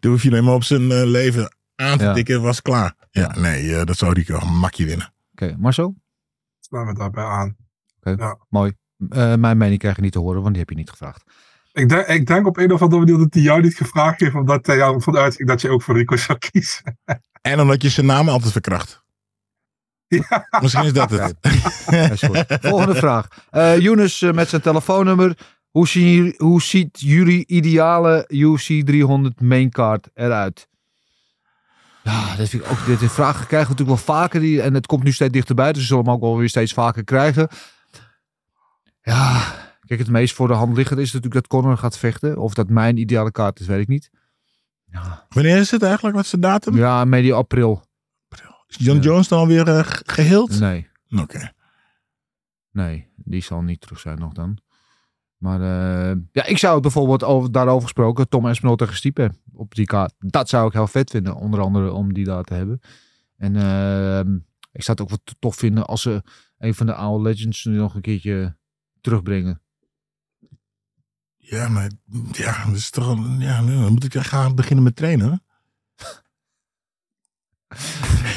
Toen hoef je alleen maar op zijn uh, leven aan te tikken. Ja. Was klaar. Ja, ja. nee. Uh, dat zou Rico een makkie winnen. Oké, okay, Marcel? Slaan we daarbij aan. Oké, okay, ja. Mooi. Uh, mijn mening krijg je niet te horen, want die heb je niet gevraagd. Ik denk, ik denk op een of andere manier dat hij jou niet gevraagd heeft. Omdat hij jou vanuit ging dat je ook voor Rico zou kiezen. En omdat je zijn naam altijd verkracht. Ja. Misschien is dat het. Ja. Ja, is goed. Volgende vraag. Uh, Younes uh, met zijn telefoonnummer. Hoe, zie, hoe ziet jullie ideale U F C driehonderd maincard eruit? Ja, dat vind ik ook. Dit vraag krijgen we natuurlijk wel vaker. Die, en het komt nu steeds dichterbij. Dus we zullen hem ook wel weer steeds vaker krijgen. Ja, kijk, het meest voor de hand liggende is natuurlijk dat Conor gaat vechten. Of dat mijn ideale kaart is, weet ik niet. Ja. Wanneer is het eigenlijk? Wat is de datum? Ja, medio april. Is John ja. Jones dan weer uh, geheeld? Nee. Oké. Okay. Nee, die zal niet terug zijn nog dan. Maar uh, ja, ik zou bijvoorbeeld over, daarover gesproken Tom Aspinall tegen Stipe op die kaart. Dat zou ik heel vet vinden, onder andere om die daar te hebben. En uh, ik zou het ook wat tof vinden als ze een van de oude legends nu nog een keertje terugbrengen. Ja, maar ja, dat is toch een, ja, dan moet ik gaan beginnen met trainen.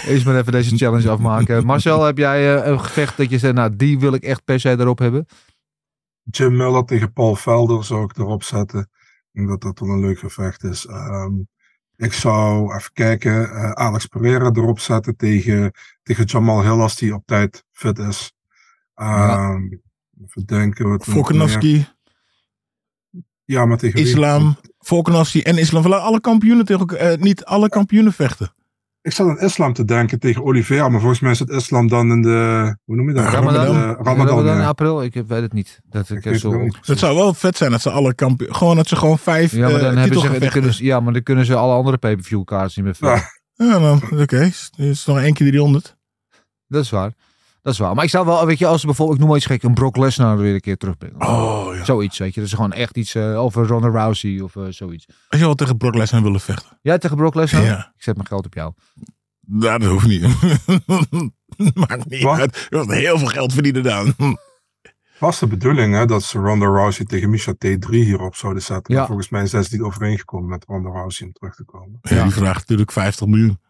Eerst maar even deze challenge afmaken. Marcel, heb jij uh, een gevecht dat je zei, nou die wil ik echt per se erop hebben? Jim Miller tegen Paul Felder zou ik erop zetten. Omdat dat wel een leuk gevecht is. Um, ik zou even kijken, uh, Alex Pereira erop zetten tegen, tegen Jamal Hill als die op tijd fit is. Um, ja. Even denken. Volkanovski. Ja, maar tegen Islam. Volkanovski en Islam. Alle kampioenen tegen elkaar. Uh, niet alle kampioenen vechten. Ik zat aan Islam te denken tegen Olivier, maar volgens mij zit Islam dan in de... Hoe noem je dat? Ramadan? Ramadan, Ramadan, Ramadan ja. april? Ik weet het niet. Dat ik ik zo... niet. Het zou wel vet zijn dat ze alle kampioen... Gewoon dat ze gewoon vijf ja, maar dan uh, hebben ze, dan kunnen ze, ja, maar dan kunnen ze alle andere pay-per-view kaarts niet meer vechten. Ja, ja nou, oké. Okay. Het is nog één keer driehonderd. Dat is waar. Dat is waar. Maar ik zou wel, weet je, als ze bijvoorbeeld... Ik noem iets gek, een Brock Lesnar weer een keer terugbrengen. Oh, ja. Zoiets, weet je. Dat is gewoon echt iets... Uh, of Ronda Rousey of uh, zoiets. Als je wel tegen Brock Lesnar willen vechten. Jij tegen Brock Lesnar? Ja. Ik zet mijn geld op jou. Nou, dat hoeft niet. Maakt niet Wat? uit. Je wilt heel veel geld verdienen dan. Was de bedoeling, hè, dat ze Ronda Rousey tegen Misha Tate drie hierop zouden zetten. Ja. Maar volgens mij zijn ze niet overeengekomen met Ronda Rousey om terug te komen. Ja, ja. Die vraagt natuurlijk vijftig miljoen.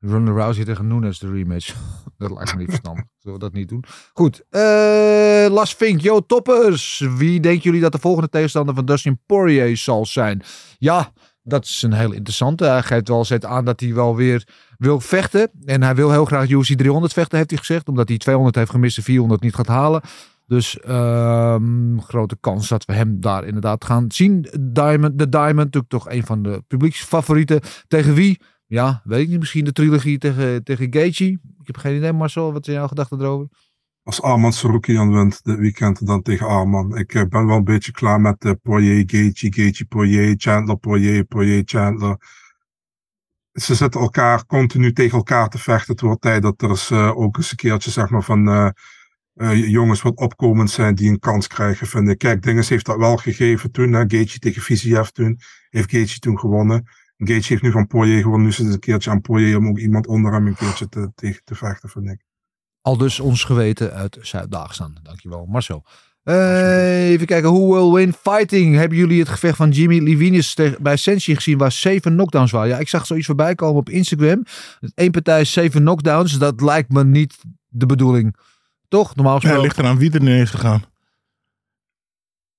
Ronda Rousey tegen Nunes, de rematch. Dat lijkt me niet verstandig. Zullen we dat niet doen? Goed. Uh, Las Vink, yo toppers. Wie denken jullie dat de volgende tegenstander van Dustin Poirier zal zijn? Ja, dat is een heel interessante. Hij geeft wel zet aan dat hij wel weer wil vechten. En hij wil heel graag U F C driehonderd vechten, heeft hij gezegd. Omdat hij tweehonderd heeft gemist en vierhonderd niet gaat halen. Dus uh, grote kans dat we hem daar inderdaad gaan zien. Diamond, de Diamond, natuurlijk toch een van de publieksfavorieten. Tegen wie? Ja, weet ik niet. Misschien de trilogie tegen, tegen Gaethje. Ik heb geen idee, Marcel. Wat zijn jouw gedachten erover? Als Arman Sarukian wint dit weekend, dan tegen Arman. Ik ben wel een beetje klaar met uh, Poirier, Gaethje, Gaethje, Poirier, Chandler, Poirier, Poirier, Chandler. Ze zitten elkaar continu tegen elkaar te vechten. Het wordt tijd dat er is, uh, ook eens een keertje zeg maar, van uh, uh, jongens wat opkomend zijn die een kans krijgen. Vind ik. Kijk, Dinges heeft dat wel gegeven toen. Hè. Gaethje tegen Fiziev toen. Heeft Gaethje toen gewonnen. Gaethje heeft nu van Poirier gewonnen. Nu zit het een keertje aan Poirier om ook iemand onder hem een keertje te, tegen te vechten, vind ik. Aldus ons geweten uit Zuid-Dagestan. Dankjewel, Marcel. Uh, even kijken. Who will win fighting? Hebben jullie het gevecht van Jimmy Livinus bij Sensi gezien waar zeven knockdowns waren? Ja, ik zag zoiets voorbij komen op Instagram. Eén partij zeven knockdowns. Dat lijkt me niet de bedoeling. Toch? Normaal gesproken. Ja, ligt eraan wie er nu heeft gegaan.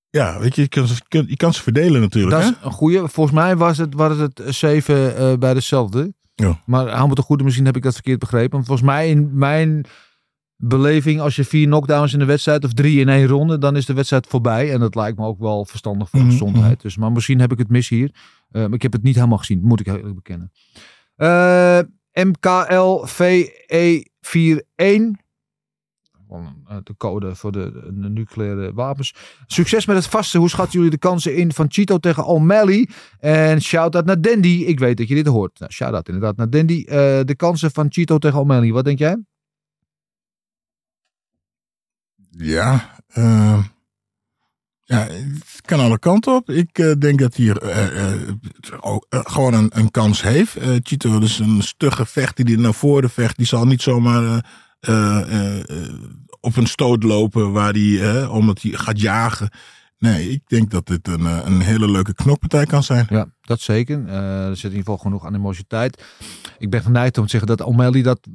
Ja, weet je, je kan ze, je kan ze verdelen natuurlijk. Dat hè? Is een goeie. Volgens mij was het, was het zeven uh, bij dezelfde. Ja. Maar hou me toch goed, misschien heb ik dat verkeerd begrepen. Want volgens mij in mijn beleving, als je vier knockdowns in de wedstrijd of drie in één ronde, dan is de wedstrijd voorbij. En dat lijkt me ook wel verstandig voor de gezondheid. Mm-hmm. Dus, maar misschien heb ik het mis hier. Uh, ik heb het niet helemaal gezien, moet ik eerlijk bekennen. Uh, M K L V E vier een. De code voor de, de nucleaire wapens. Succes met het vasten. Hoe schatten jullie de kansen in van Chito tegen O'Malley? En shout-out naar Dandy. Ik weet dat je dit hoort. Nou, shout-out inderdaad naar Dandy. Uh, de kansen van Chito tegen O'Malley. Wat denk jij? Ja, uh, ja, het kan alle kanten op. Ik uh, denk dat hij hier uh, uh, uh, gewoon een, een kans heeft. Uh, Chito is een stugge vecht die, die naar voren vecht. Die zal niet zomaar uh, uh, uh, op een stoot lopen waar hij, uh, omdat hij gaat jagen. Nee, ik denk dat dit een, een hele leuke knokpartij kan zijn. Ja, dat zeker. Uh, er zit in ieder geval genoeg animositeit. Ik ben geneigd om te zeggen dat O'Malley dat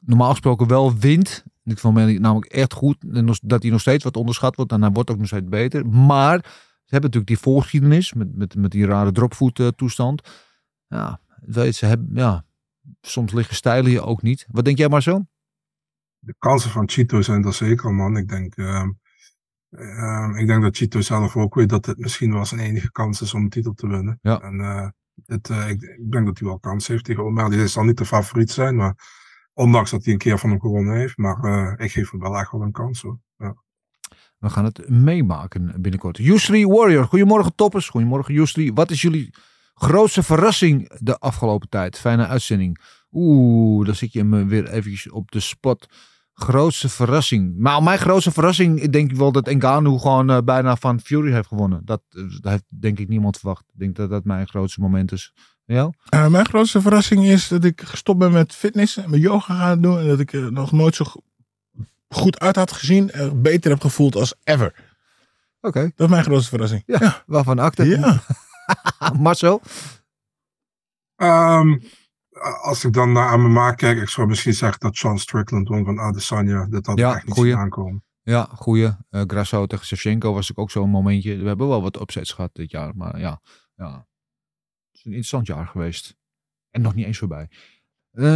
normaal gesproken wel wint. Ik vond O'Malley namelijk echt goed. Dat hij nog steeds wat onderschat wordt. En hij wordt ook nog steeds beter. Maar ze hebben natuurlijk die voorgeschiedenis. Met, met, met die rare dropvoet toestand. Ja, weet, ze hebben, ja, soms liggen stijlen je ook niet. Wat denk jij, Marcel? De kansen van Chito zijn er zeker, man. Ik denk, uh, uh, ik denk dat Chito zelf ook weet dat het misschien wel zijn enige kans is om een titel te winnen. Ja. En, uh, dit, uh, ik, ik denk dat hij wel kans heeft tegen O'Malley. Hij zal niet de favoriet zijn, maar ondanks dat hij een keer van hem gewonnen heeft. Maar uh, ik geef hem wel echt wel een kans hoor. Ja. We gaan het meemaken binnenkort. Yusri Warrior. Goedemorgen toppers. Goedemorgen Yusri. Wat is jullie grootste verrassing de afgelopen tijd? Fijne uitzending. Oeh, daar zit je me weer eventjes op de spot. Grootste verrassing. Maar mijn grootste verrassing, ik denk wel dat Ngannou gewoon uh, bijna van Fury heeft gewonnen. Dat, uh, dat heeft denk ik niemand verwacht. Ik denk dat dat mijn grootste moment is. Ja. Uh, mijn grootste verrassing is dat ik gestopt ben met fitness en met yoga gaan doen. En dat ik er nog nooit zo goed uit had gezien en beter heb gevoeld als ever. Oké. Okay. Dat is mijn grootste verrassing. Ja, ja. Waarvan acte? Ja. Marcel? Um, als ik dan naar M M A kijk, ik zou misschien zeggen dat Sean Strickland won van Adesanya. Dat had ja, echt niet zien aankomen. Ja, goeie. Uh, Grasso tegen Shevchenko was ook zo'n momentje. We hebben wel wat opzets gehad dit jaar, maar ja, ja. Een interessant jaar geweest. En nog niet eens voorbij. Uh,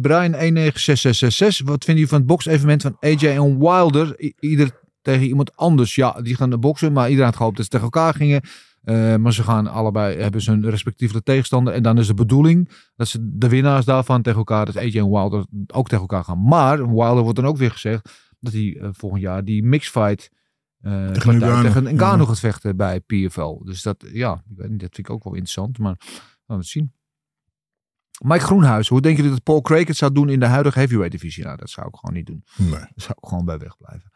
Brian een negen zes zes zes zes. Wat vinden jullie van het boksevenement van A J en Wilder? I- ieder tegen iemand anders. Ja, die gaan boksen. Maar iedereen had gehoopt dat ze tegen elkaar gingen. Uh, maar ze gaan allebei, hebben ze hun respectievelijke tegenstander. En dan is de bedoeling dat ze de winnaars daarvan tegen elkaar, dat A J en Wilder ook tegen elkaar gaan. Maar Wilder wordt dan ook weer gezegd dat hij uh, volgend jaar die mixfight Uh, tegen Ngannou ja. gaat vechten bij P F L. Dus dat, ja, dat vind ik ook wel interessant. Maar laten we het zien. Mike Groenhuis. Hoe denken jullie dat Paul Craig het zou doen in de huidige heavyweight divisie? Nou, dat zou ik gewoon niet doen. Nee. Daar zou ik gewoon bij wegblijven.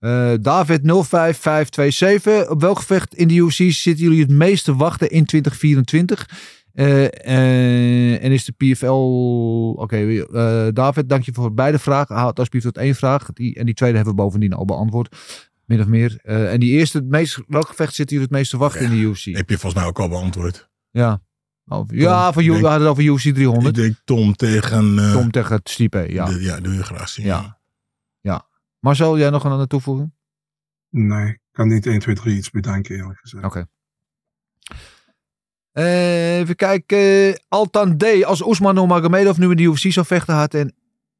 Uh, David nul vijf vijf twee zeven. Op welk gevecht in de U F C zitten jullie het meest te wachten in twintig vierentwintig? Uh, uh, en is de P F L... Oké, okay, uh, David, dank je voor beide vragen. Houd alsjeblieft tot één vraag. Die, en die tweede hebben we bovendien al beantwoord. Min of meer. Uh, en die eerste, het meest, welk gevecht zit hier het meest te wachten ja, in de U F C? Heb je volgens mij ook al beantwoord. Ja, over, ja van, denk, we hadden het over U F C driehonderd. Ik denk Tom tegen... Uh, Tom tegen Stipe, ja. De, ja, doe je graag zien. Ja. Ja. Marcel, jij nog een aan het toevoegen? Nee, ik kan niet één, twee, drie iets bedenken eerlijk gezegd. Oké. Okay. Uh, even kijken. Uh, Altandé, als Usman Nurmagomedov nu in de U F C zou vechten, had en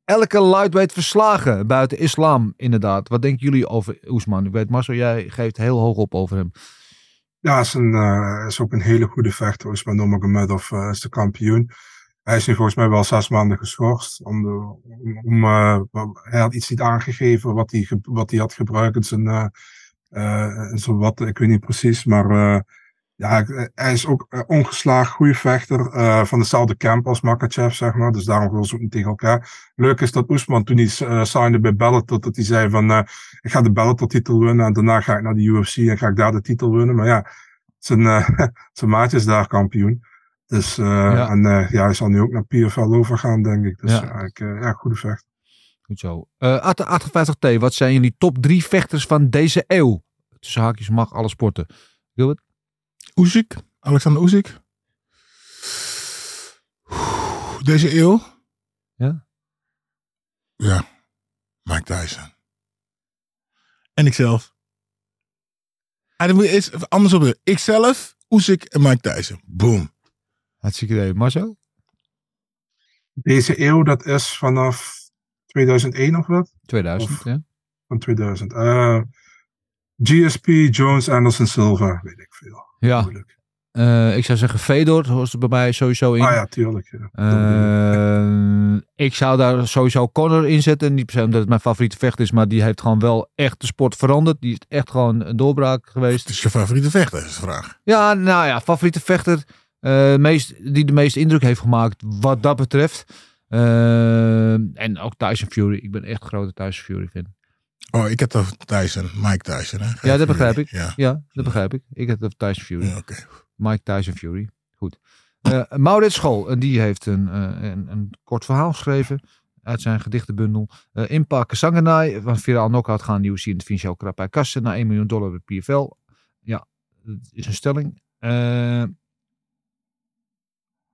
elke lightweight verslagen buiten Islam, inderdaad. Wat denken jullie over Usman? Ik weet, Marcel, jij geeft heel hoog op over hem. Ja, is, een, uh, is ook een hele goede vechter. Usman Nurmagomedov uh, is de kampioen. Hij is nu volgens mij wel zes maanden geschorst. Om de, om, uh, hij had iets niet aangegeven wat hij, wat hij had gebruikt in zijn, uh, uh, in zijn wat, ik weet niet precies, maar... Uh, Ja, hij is ook ongeslaagd, goede vechter, uh, van dezelfde camp als Makachev, zeg maar. Dus daarom wil ze ook niet tegen elkaar. Leuk is dat Usman, toen hij uh, signde bij Bellator, dat hij zei van, uh, ik ga de Bellator-titel winnen en daarna ga ik naar de U F C en ga ik daar de titel winnen. Maar ja, zijn, uh, zijn maatje is daar kampioen. Dus, uh, ja. En uh, ja, hij zal nu ook naar P F L overgaan, denk ik. Dus ja, ik, uh, ja goede vechter. Goed zo. Uh, achtenvijftig T, wat zijn jullie top drie vechters van deze eeuw? Tussen haakjes mag alle sporten. Gilbert? Usyk, Alexander Usyk. Deze eeuw. Ja. Ja. Mike Tyson. En ikzelf. En dan moet je eens anders op de. Ikzelf, Usyk en Mike Tyson. Boom. Hartstikke idee. Marcel? Deze eeuw, dat is vanaf tweeduizend één of wat? tweeduizend, of, ja. Van tweeduizend. Uh, G S P, Jones, Anderson Silva. Weet ik veel. Ja, uh, ik zou zeggen Fedor hoort er bij mij sowieso in. Ah ja, tuurlijk. Ja. Uh, ik zou daar sowieso Conor in zetten. Niet per se omdat het mijn favoriete vechter is, maar die heeft gewoon wel echt de sport veranderd. Die is echt gewoon een doorbraak geweest. Het is je favoriete vechter, is de vraag. Ja, nou ja, favoriete vechter uh, meest, die de meeste indruk heeft gemaakt wat dat betreft. Uh, en ook Tyson Fury. Ik ben echt een grote Tyson Fury fan. Oh, ik heb dat Tyson, Mike Tyson. Hè? Ja, dat begrijp ik. Ja. ja, dat begrijp ik. Ik heb dat Tyson Fury. Ja, okay. Mike Tyson Fury. Goed. Uh, Maurits School, die heeft een, uh, een, een kort verhaal geschreven uit zijn gedichtenbundel. Uh, Impa Kasanganay, van viraal knock-out gaan nieuws in het financieel krap bij kassen na één miljoen dollar bij P F L. Ja, dat is een stelling. Uh,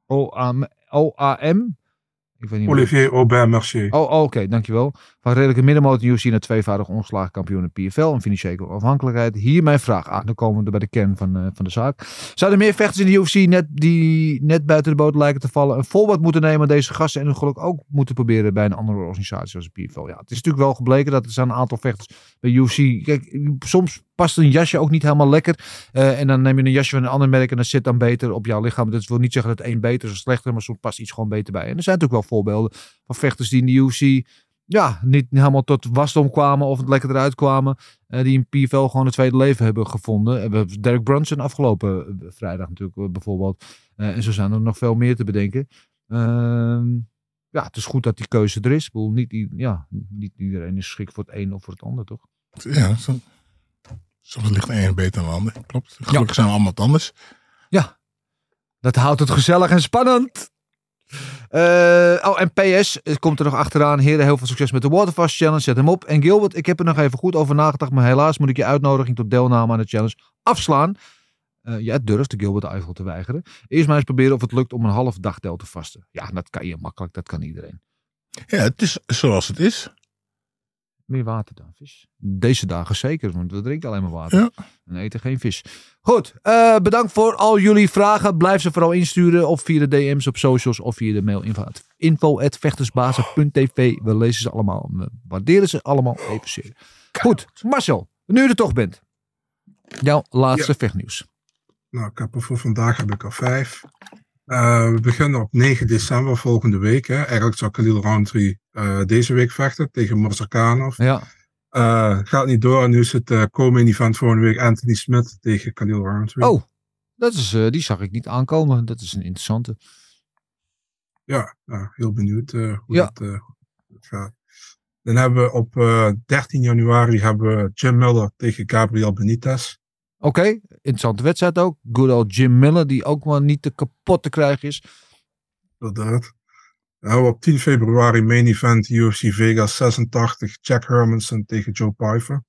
O A M. O A M Olivier Albert Mercier. Oh, oh oké, okay, dankjewel. Van redelijke middenmotor U F C naar tweevoudig ongeslagen kampioen in P F L en financiële afhankelijkheid. Hier mijn vraag. Ah, dan komen we bij de kern van, uh, van de zaak. Zouden meer vechters in de U F C net, die net buiten de boot lijken te vallen een voorbeeld moeten nemen aan deze gasten en hun geluk ook moeten proberen bij een andere organisatie als de P F L? Ja, het is natuurlijk wel gebleken dat er zijn een aantal vechters bij U F C. Kijk, soms past een jasje ook niet helemaal lekker. Uh, en dan neem je een jasje van een ander merk en dat zit dan beter op jouw lichaam. Dat wil niet zeggen dat het een beter is of slechter, maar soms past iets gewoon beter bij. En er zijn natuurlijk wel voorbeelden van vechters die in de U F C ja, niet helemaal tot wasdom kwamen of het lekker eruit kwamen. Uh, die in P F L gewoon het tweede leven hebben gevonden. We hebben Derek Brunson afgelopen vrijdag natuurlijk bijvoorbeeld. Uh, en zo zijn er nog veel meer te bedenken. Uh, ja, het is goed dat die keuze er is. Ik bedoel, niet, ja, niet iedereen is geschikt voor het een of voor het ander, toch? Ja, zo. Soms ligt de een beter dan de ander. Klopt. Gelukkig ja. Zijn we allemaal wat anders. Ja. Dat houdt het gezellig en spannend. Uh, oh, en P S. Het komt er nog achteraan. Heren, heel veel succes met de Waterfast Challenge. Zet hem op. En Gilbert, ik heb er nog even goed over nagedacht. Maar helaas moet ik je uitnodiging tot deelname aan de challenge afslaan. Uh, jij durft de Gilbert Eiffel te weigeren. Eerst maar eens proberen of het lukt om een half dagdeel te vasten. Ja, dat kan je makkelijk. Dat kan iedereen. Ja, het is zoals het is. Meer water dan vis. Deze dagen zeker, want we drinken alleen maar water. Ja. En eten geen vis. Goed, uh, bedankt voor al jullie vragen. Blijf ze vooral insturen of via de D M's op socials of via de mail info at vechtersbazen punt t v. We lezen ze allemaal. We waarderen ze allemaal even zeer. Goed, Marcel, nu je er toch bent. Jouw laatste ja. vechtnieuws. Nou, ik heb er voor vandaag heb ik al vijf. Uh, we beginnen op negen december volgende week. Hè. Eigenlijk zou Khalil Roundtree uh, deze week vechten tegen Morsakhanov. Ja. Uh, gaat niet door en nu is het uh, co-main event volgende week Anthony Smith tegen Khalil Roundtree. Oh, dat is, uh, die zag ik niet aankomen. Dat is een interessante. Ja, nou, heel benieuwd uh, hoe ja. dat uh, gaat. Dan hebben we op uh, dertien januari hebben we Jim Miller tegen Gabriel Benitez. Oké, okay, interessante wedstrijd ook. Good old Jim Miller, die ook maar niet te kapot te krijgen is. Inderdaad. Nou, op tien februari main event U F C Vegas zesentachtig. Jack Hermanson tegen Joe Pyfer.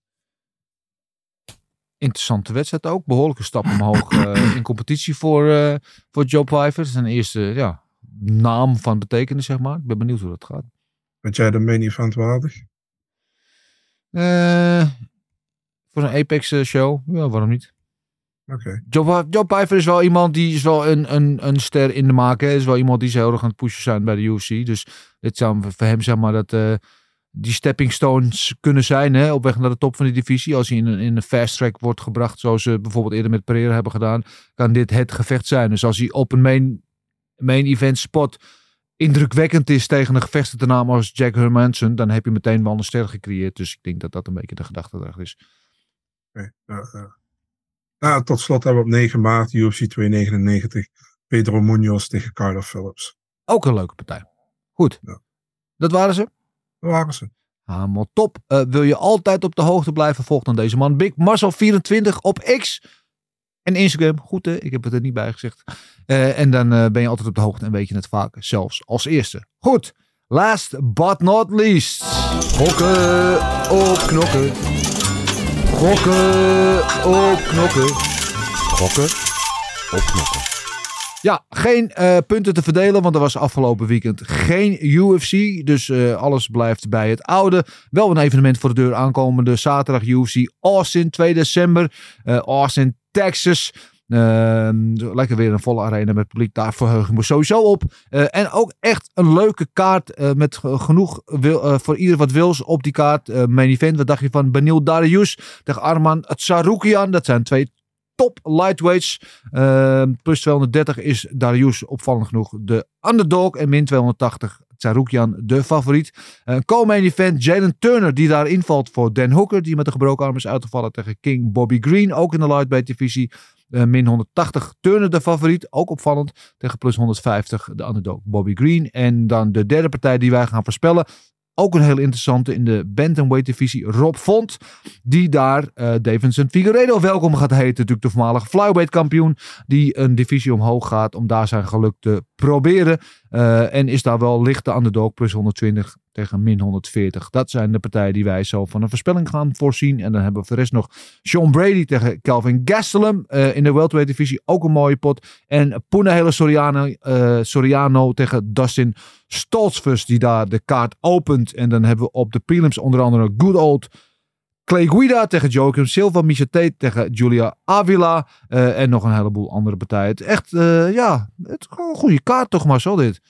Interessante wedstrijd ook. Behoorlijke stap omhoog uh, in competitie voor, uh, voor Joe Pyfer. Zijn eerste ja, naam van betekenis, zeg maar. Ik ben benieuwd hoe dat gaat. Vind jij de main event waardig? Eh... Uh... Voor een Apex show, ja, waarom niet? Okay. Job, Job Heifel is wel iemand die is wel een, een, een ster in de maak. Hè. Is wel iemand die ze heel erg aan het pushen zijn bij de U F C. Dus dit zou voor hem, zeg maar, dat uh, die stepping stones kunnen zijn. Hè, op weg naar de top van die divisie. Als hij in, in een fast track wordt gebracht. Zoals ze bijvoorbeeld eerder met Pereira hebben gedaan. Kan dit het gevecht zijn. Dus als hij op een main, main event spot indrukwekkend is tegen een gevechter te naam als Jack Hermanson. Dan heb je meteen wel een ster gecreëerd. Dus ik denk dat dat een beetje de gedachte erachter is. Oké, okay, uh, uh. Nou, tot slot hebben we op negen maart U F C tweehonderdnegenennegentig Pedro Munoz tegen Kyler Phillips. Ook een leuke partij. Goed. Ja. Dat waren ze? Dat waren ze. Helemaal top. Uh, wil je altijd op de hoogte blijven? Volg dan deze man. Big Marcel vierentwintig op X en Instagram. Goed hè? Ik heb het er niet bij gezegd. Uh, en dan uh, ben je altijd op de hoogte en weet je het vaak zelfs als eerste. Goed. Last but not least. Hokken op knokken. Gokken op knokken. Gokken op knokken. Ja, geen uh, punten te verdelen, want er was afgelopen weekend geen U F C. Dus uh, alles blijft bij het oude. Wel een evenement voor de deur aankomende zaterdag U F C Austin, twee december. Uh, Austin, Texas. Uh, lekker weer een volle arena met publiek. Daar verheug ik me sowieso op. Uh, en ook echt een leuke kaart. Uh, met genoeg wil, uh, voor ieder wat wils op die kaart. Uh, main event. Wat dacht je van Benil Dariush tegen Arman Tsarukyan? Dat zijn twee top lightweights. Uh, plus tweehonderddertig is Dariush opvallend genoeg de underdog. En min tweehonderdtachtig Tsarukyan de favoriet. Een uh, co-main event. Jalen Turner die daar invalt voor Dan Hooker. Die met de gebroken arm is uitgevallen tegen King Bobby Green. Ook in de lightweight divisie. Uh, min honderdtachtig Turner de favoriet, ook opvallend, tegen plus honderdvijftig de underdog Bobby Green. En dan de derde partij die wij gaan voorspellen, ook een heel interessante in de bantamweight divisie, Rob Font, die daar uh, Davinson Figueiredo welkom gaat heten, natuurlijk de voormalige flyweight kampioen, die een divisie omhoog gaat om daar zijn geluk te proberen. Uh, en is daar wel lichte underdog, plus honderdtwintig tegen min honderdveertig. Dat zijn de partijen die wij zo van een voorspelling gaan voorzien. En dan hebben we voor de rest nog Sean Brady tegen Kelvin Gastelum. Uh, in de welterweight divisie ook een mooie pot. En Punahele Soriano, uh, Soriano tegen Dustin Stoltzfus, die daar de kaart opent. En dan hebben we op de prelims onder andere Good Old Clay Guida tegen Joaquim Silva. Misha Tate tegen Julia Avila. Uh, en nog een heleboel andere partijen. Het echt, uh, ja, het is een goede kaart toch, Marcel, dit.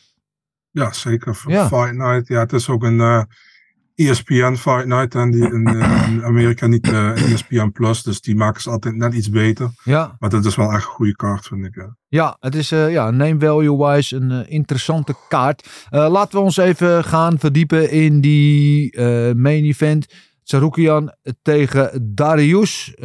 Ja, zeker. Ja. Fight Night. Ja, het is ook een uh, E S P N Fight Night. En die in, uh, in Amerika niet uh, E S P N Plus. Dus die maken ze altijd net iets beter. Ja. Maar dat is wel echt een goede kaart, vind ik. Hè. Ja, het is uh, ja, name value-wise een uh, interessante kaart. Uh, laten we ons even gaan verdiepen in die uh, main event. Tsarukyan tegen Dariush. Uh,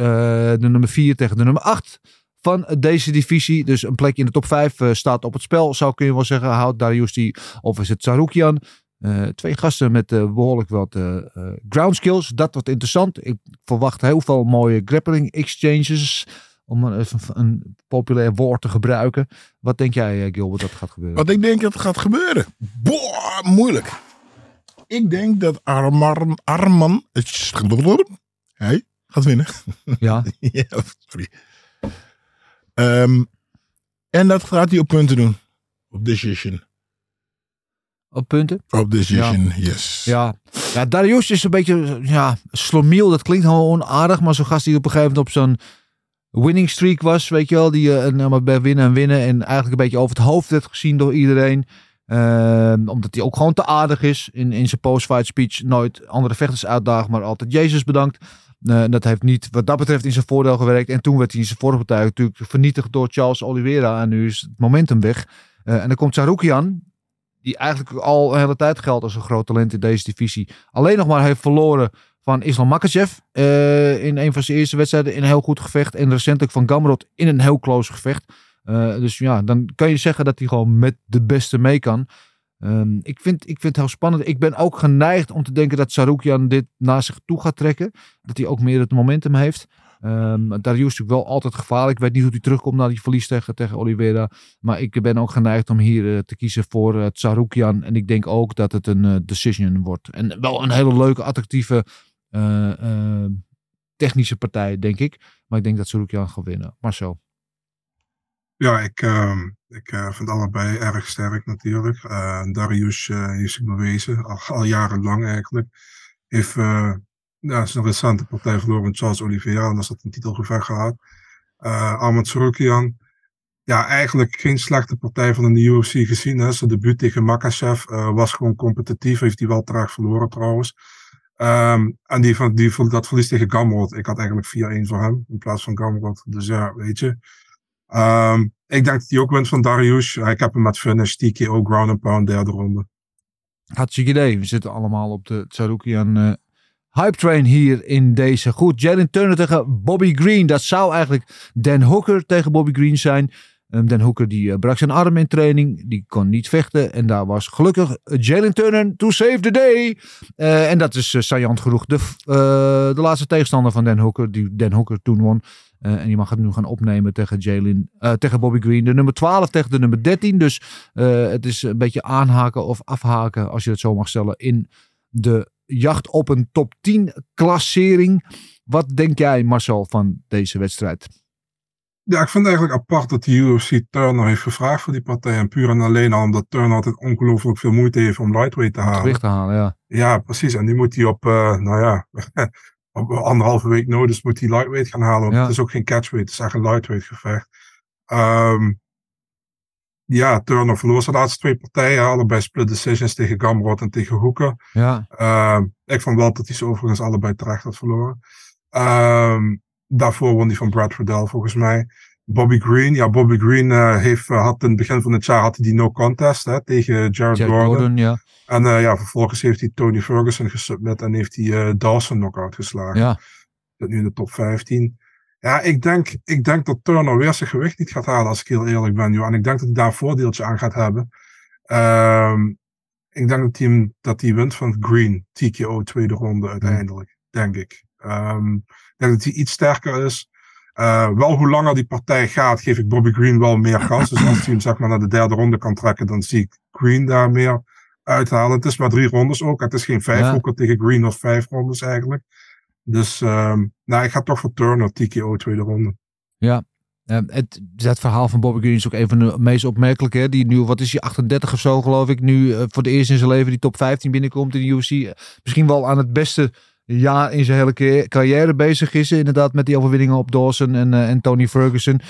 de nummer vier tegen de nummer acht. Van deze divisie. Dus een plekje in de top vijf uh, staat op het spel. Zou kun je wel zeggen. Houdt Dariush die. Of is het Tsarukyan. Uh, twee gasten met uh, behoorlijk wat uh, uh, ground skills. Dat wordt interessant. Ik verwacht heel veel mooie grappling exchanges. Om een, een, een populair woord te gebruiken. Wat denk jij, Gilbert, dat gaat gebeuren? Wat ik denk dat gaat gebeuren? Boah, moeilijk. Ik denk dat Arman... Arman hij gaat winnen. Ja. Ja, sorry. Um, en dat gaat hij op punten doen. Op decision. Op punten? Op decision, ja. Yes. Ja. Ja, Dariush is een beetje ja, slomiel. Dat klinkt gewoon onaardig. Maar zo'n gast die op een gegeven moment op zo'n winning streak was. Weet je wel. Die uh, bij winnen en winnen. En eigenlijk een beetje over het hoofd werd gezien door iedereen. Uh, omdat hij ook gewoon te aardig is. In, in zijn post-fight speech nooit andere vechters uitdagen. Maar altijd Jezus bedankt. Uh, dat heeft niet wat dat betreft in zijn voordeel gewerkt. En toen werd hij in zijn vorige partij natuurlijk vernietigd door Charles Oliveira. En nu is het momentum weg. Uh, en dan komt Tsarukyan. Die eigenlijk al een hele tijd geldt als een groot talent in deze divisie. Alleen nog maar heeft verloren van Islam Makhachev. Uh, in een van zijn eerste wedstrijden in een heel goed gevecht. En recentelijk van Gamrot in een heel close gevecht. Uh, dus ja, dan kan je zeggen dat hij gewoon met de beste mee kan. Um, ik, vind, ik vind het heel spannend. Ik ben ook geneigd om te denken dat Tsarukyan dit naar zich toe gaat trekken. Dat hij ook meer het momentum heeft. Um, Dariush is natuurlijk wel altijd gevaarlijk. Ik weet niet hoe hij terugkomt na die verlies tegen, tegen Oliveira. Maar ik ben ook geneigd om hier uh, te kiezen voor uh, Tsarukyan. En ik denk ook dat het een uh, decision wordt. En wel een hele leuke, attractieve uh, uh, technische partij, denk ik. Maar ik denk dat Tsarukyan gaat winnen. Marcel. Ja, ik, uh, ik uh, vind allebei erg sterk natuurlijk. Uh, Dariush uh, heeft zich bewezen, al, al jarenlang eigenlijk. Heeft uh, ja, zijn recente partij verloren, Charles Oliveira, en dat is dat een titelgevecht gehad. Uh, Ahmed Sarukian. Ja, eigenlijk geen slechte partij van in de U F C gezien. Hè. Zijn debuut tegen Makachev uh, was gewoon competitief. Heeft hij wel traag verloren trouwens. Um, en die, van, die, dat verlies tegen Gamrot. Ik had eigenlijk vier een voor hem in plaats van Gamrot. Dus ja, weet je. Um, ik denk dat hij ook wint van Dariush. Ik heb hem met finish. T K O ground and pound derde ronde. Hartstikke idee. We zitten allemaal op de Sarukian uh, hype train hier in deze. Goed, Jalen Turner tegen Bobby Green. Dat zou eigenlijk Dan Hooker tegen Bobby Green zijn. Um, Dan Hooker die uh, brak zijn arm in training. Die kon niet vechten. En daar was gelukkig Jalen Turner to save the day. Uh, en dat is uh, saillant genoeg. De, uh, de laatste tegenstander van Dan Hooker. Die Dan Hooker toen won. Uh, en die mag het nu gaan opnemen tegen, Jalen, uh, tegen Bobby Green. De nummer twaalf tegen de nummer dertien. Dus uh, het is een beetje aanhaken of afhaken. Als je dat zo mag stellen. In de jacht op een top tien klassering. Wat denk jij, Marcel, van deze wedstrijd? Ja, ik vind het eigenlijk apart dat de U F C Turner heeft gevraagd voor die partij. En puur en alleen al omdat Turner altijd ongelooflijk veel moeite heeft om lightweight te halen. Te halen ja. ja, precies. En die moet hij op, uh, nou ja, op anderhalve week nodig. Dus moet hij lightweight gaan halen. Want ja. Het is ook geen catchweight, het is echt een lightweight gevecht. Um, ja, Turner verloor zijn laatste twee partijen. Allebei split decisions tegen Gamrot en tegen Hooker. Ja. Um, ik vond wel dat hij ze overigens allebei terecht had verloren. Um, Daarvoor won hij van Brad Riddell volgens mij. Bobby Green. Ja, Bobby Green uh, heeft, uh, had in het begin van het jaar had hij die no contest hè, tegen Jared, Jared Gordon. Gordon ja. En uh, ja, vervolgens heeft hij Tony Ferguson gesubmit en heeft hij uh, Dawson knock-out geslagen. Ja. Dat nu in de top vijftien. Ja, ik denk, ik denk dat Turner weer zijn gewicht niet gaat halen als ik heel eerlijk ben. Joh. En ik denk dat hij daar een voordeeltje aan gaat hebben. Um, ik denk dat hij, dat hij wint van Green. T K O tweede ronde uiteindelijk. Ja. Denk ik. Um, ik denk dat hij iets sterker is. Uh, wel hoe langer die partij gaat, geef ik Bobby Green wel meer kans. Dus als hij hem zeg maar naar de derde ronde kan trekken, dan zie ik Green daar meer uithalen. Het is maar drie rondes ook. Het is geen vijf ja. hoeken tegen Green of vijf rondes eigenlijk. Dus um, nou, ik ga toch voor Turner, T K O tweede ronde. Ja. Uh, het, het verhaal van Bobby Green is ook een van de meest opmerkelijke. Hè? Die nu, wat is hij, achtendertig of zo geloof ik, nu uh, voor de eerst in zijn leven die top vijftien binnenkomt in de U F C. Uh, misschien wel aan het beste ja in zijn hele carrière bezig is. Inderdaad met die overwinningen op Dawson en, uh, en Tony Ferguson.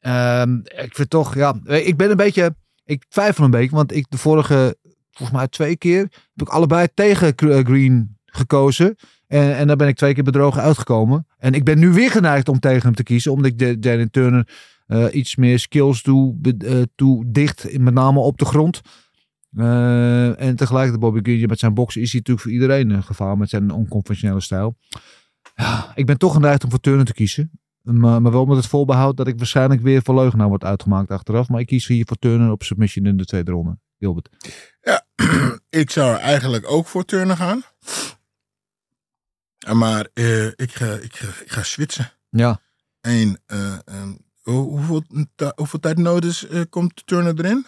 Um, ik vind toch, ja, ik ben een beetje, ik twijfel een beetje, want ik de vorige, volgens mij twee keer, heb ik allebei tegen Green gekozen. En, en daar ben ik twee keer bedrogen uitgekomen. En ik ben nu weer geneigd om tegen hem te kiezen, omdat ik Jalen Turner uh, iets meer skills doe, uh, toe dicht, met name op de grond. Uh, en tegelijkertijd Bobby Green met zijn boksen is hij natuurlijk voor iedereen een gevaar met zijn onconventionele stijl. Ja, ik ben toch geneigd om voor Turner te kiezen. Maar, maar wel met het voorbehoud dat ik waarschijnlijk weer voor leugenaar word uitgemaakt achteraf. Maar ik kies hier voor Turner op submission in de tweede ronde. Gilbert. Ja, ik zou eigenlijk ook voor Turner gaan. Maar uh, ik, ga, ik, ga, ik ga switchen. Ja. En uh, um, hoeveel, ta- hoeveel tijd nodig uh, komt Turner erin?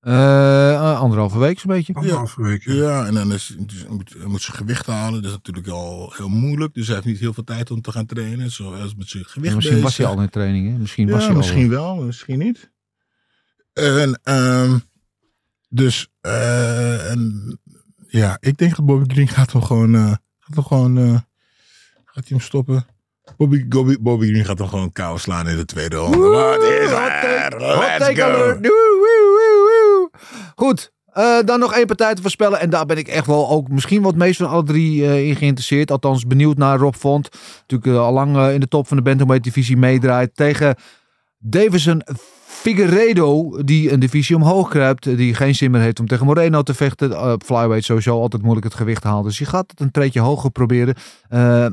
Uh, anderhalve week zo'n beetje. Anderhalve week, ja. ja en dan is, dus moet, moet zijn gewicht halen. Dat is natuurlijk al heel moeilijk. Dus hij heeft niet heel veel tijd om te gaan trainen. Zo is met zijn gewicht. Ja, misschien bezig. Was hij al in training, hè? Misschien ja, was hij misschien al. wel, misschien niet. En, um, dus, uh, en, ja, ik denk dat Bobby Green gaat hem gewoon, uh, gaat hem gewoon, uh, gaat hij hem stoppen. Bobby, Bobby, Bobby Green gaat hem gewoon kou slaan in de tweede ronde. Wat is er? Let's go! Goed, uh, dan nog één partij te voorspellen. En daar ben ik echt wel ook misschien wat meest van alle drie uh, in geïnteresseerd. Althans benieuwd naar Rob Font. Natuurlijk uh, al lang uh, in de top van de bantamweight divisie meedraait. Tegen Davison Figueiredo. Die een divisie omhoog kruipt. Die geen zin meer heeft om tegen Moreno te vechten. Uh, flyweight sowieso altijd moeilijk het gewicht haalt. Dus je gaat het een treetje hoger proberen. Uh,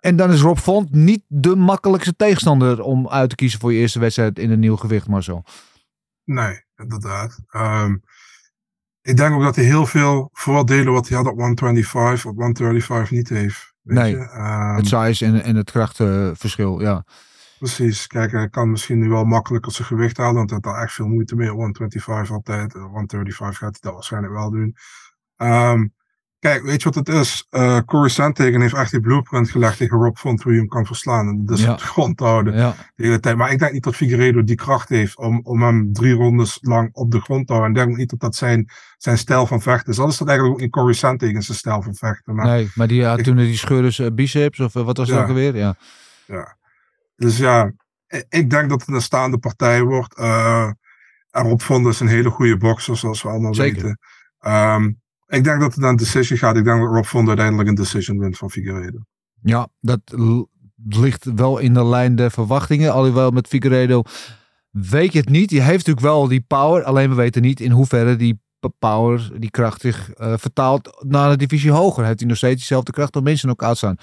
en dan is Rob Font niet de makkelijkste tegenstander om uit te kiezen voor je eerste wedstrijd in een nieuw gewicht, Marcel. Nee. Inderdaad. Um, ik denk ook dat hij heel veel voordelen wat hij had op honderdvijfentwintig, op honderdvijfendertig niet heeft. Weet nee, je? Um, het size en, en het krachtverschil, ja. Precies. Kijk, hij kan misschien nu wel makkelijker zijn gewicht halen, want hij had daar echt veel moeite mee. honderdvijfentwintig altijd. honderdvijfendertig gaat hij dat waarschijnlijk wel doen. Um, kijk, weet je wat het is? Uh, Corey Sandhagen heeft echt die blueprint gelegd tegen Rob Font hoe je hem kan verslaan. En dus ja. op de grond houden ja. de hele tijd. Maar ik denk niet dat Figueiredo die kracht heeft om, om hem drie rondes lang op de grond te houden. En ik denk niet dat dat zijn, zijn stijl van vechten is. Dat is dat eigenlijk ook in Corey Sandhagen zijn stijl van vechten. Maar nee, maar die, ja, ik, toen die scheurde zijn biceps of wat was ja, dat ook alweer? Ja. ja. Dus ja, ik denk dat het een staande partij wordt. Uh, Rob Vondel is een hele goede bokser, zoals we allemaal Zeker. weten. Um, ik denk dat het naar een decision gaat. Ik denk dat Rob Vondel uiteindelijk een decision wint van Figueiredo. Ja, dat l- ligt wel in de lijn der verwachtingen. Alhoewel met Figueiredo weet je het niet. Die heeft natuurlijk wel die power. Alleen we weten niet in hoeverre die power, die kracht zich uh, vertaalt naar de divisie hoger. Heeft hij nog steeds dezelfde kracht om mensen ook uitstaan?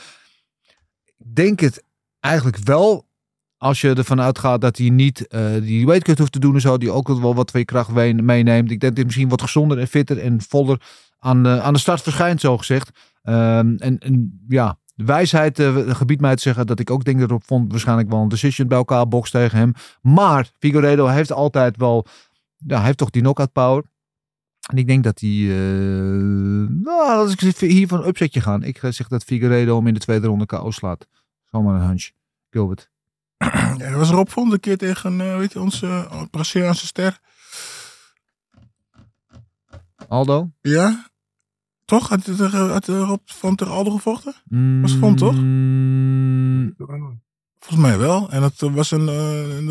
Ik denk het eigenlijk wel. Als je ervan uitgaat dat hij niet uh, die weightcut hoeft te doen en zo. Die ook wel wat van je kracht meeneemt. Ik denk dat hij misschien wat gezonder en fitter en voller aan, uh, aan de start verschijnt, zo gezegd. Um, en, en ja, de wijsheid uh, gebiedt mij te zeggen dat ik ook denk dat Rob Vond waarschijnlijk wel een decision bij elkaar bokst tegen hem. Maar Figueiredo heeft altijd wel, ja, hij heeft toch die knockout power. En ik denk dat hij, uh, nou, als ik hier van een upsetje gaan. Ik zeg dat Figueiredo hem in de tweede ronde K O slaat. Zomaar een hunch. Gilbert. Ja, dat was Rob Vond een keer tegen uh, weet je, onze uh, Braziliaanse ster. Aldo? Ja. Toch? Had, had, had Rob Vond tegen Aldo gevochten? Mm, was Vond toch? Mm, volgens mij wel. En dat was een uh,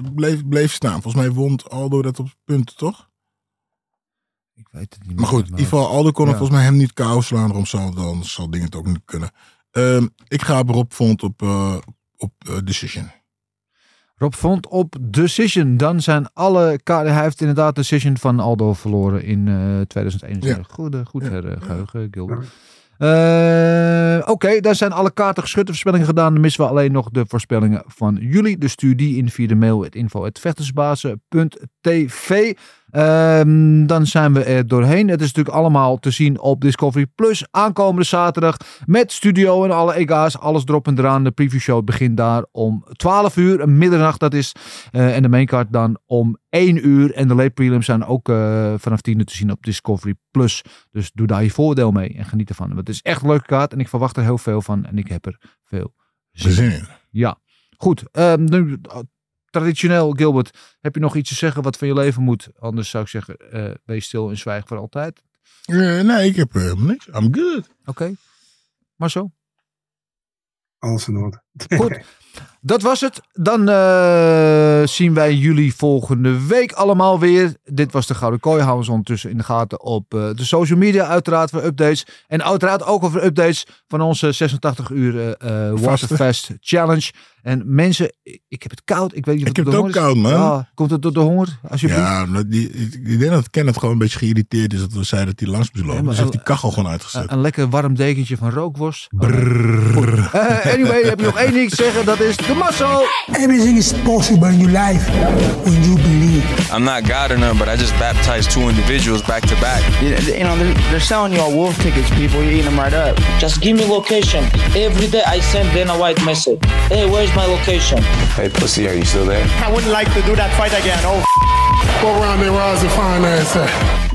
dat bleef, bleef staan. Volgens mij won Aldo dat op punten, toch? Ik weet het niet meer. Maar goed, in ieder geval Aldo kon ja. volgens mij hem niet K O slaan. Daarom zal, dan, zal dingen het ook niet kunnen. Uh, ik ga Rob Vond op... Uh, op uh, decision. Rob Vond op decision. Dan zijn alle kaarten. Hij heeft inderdaad decision van Aldo verloren in uh, tweeduizend eenentwintig. Ja. Goed, goed ja. her, uh, geheugen, Gilbert. Ja. Uh, Oké, okay, daar zijn alle kaarten geschud, voorspellingen gedaan. Dan missen we alleen nog de voorspellingen van jullie. Dus stuur die in via de mail. Het info at vechtersbazen punt t v. Um, dan zijn we er doorheen. Het is natuurlijk allemaal te zien op Discovery Plus aankomende zaterdag met studio en alle ega's, alles erop en eraan. De previewshow begint daar om twaalf uur, middernacht dat is. Uh, en de maincard dan om één uur. En de late prelims zijn ook uh, vanaf tien uur te zien op Discovery Plus. Dus doe daar je voordeel mee en geniet ervan. Want het is echt een leuke kaart en ik verwacht er heel veel van en ik heb er veel zin in. Ja, goed. Um, nu, traditioneel, Gilbert, heb je nog iets te zeggen wat van je leven moet? Anders zou ik zeggen, uh, wees stil en zwijg voor altijd. Uh, nee, ik heb helemaal uh, niks. I'm good. Oké. Okay. Maar zo. Alles in orde. Goed. Dat was het. Dan uh, zien wij jullie volgende week allemaal weer. Dit was de Gouden Kooi. Hou ons ondertussen in de gaten op uh, de social media. Uiteraard voor updates. En uiteraard ook over updates van onze zesentachtig uur uh, Waterfest Challenge. En mensen, ik heb het koud. Ik weet niet of ik het heb het ook koud, man. Ja, komt het door de honger? Alsjeblieft. Ja, die, ik denk dat Kenneth gewoon een beetje geïrriteerd is dat we zeiden dat hij langs moest lopen. Ja, dus heeft die kachel gewoon uitgezet. Een, een lekker warm dekentje van rookworst. Oh, uh, anyway, heb je nog één ding te zeggen? Dat is de muscle. Everything is possible in your life when you believe. I'm not God or none, but I just baptized two individuals back to back. You, you know, they're, they're selling you all wolf tickets, people. You're eating them right up. Just give me location. Every day I send Dana White message. Hey, where's my location? Hey, pussy, are you still there? I wouldn't like to do that fight again. Oh, f***. Go around there, where is the fine ass at?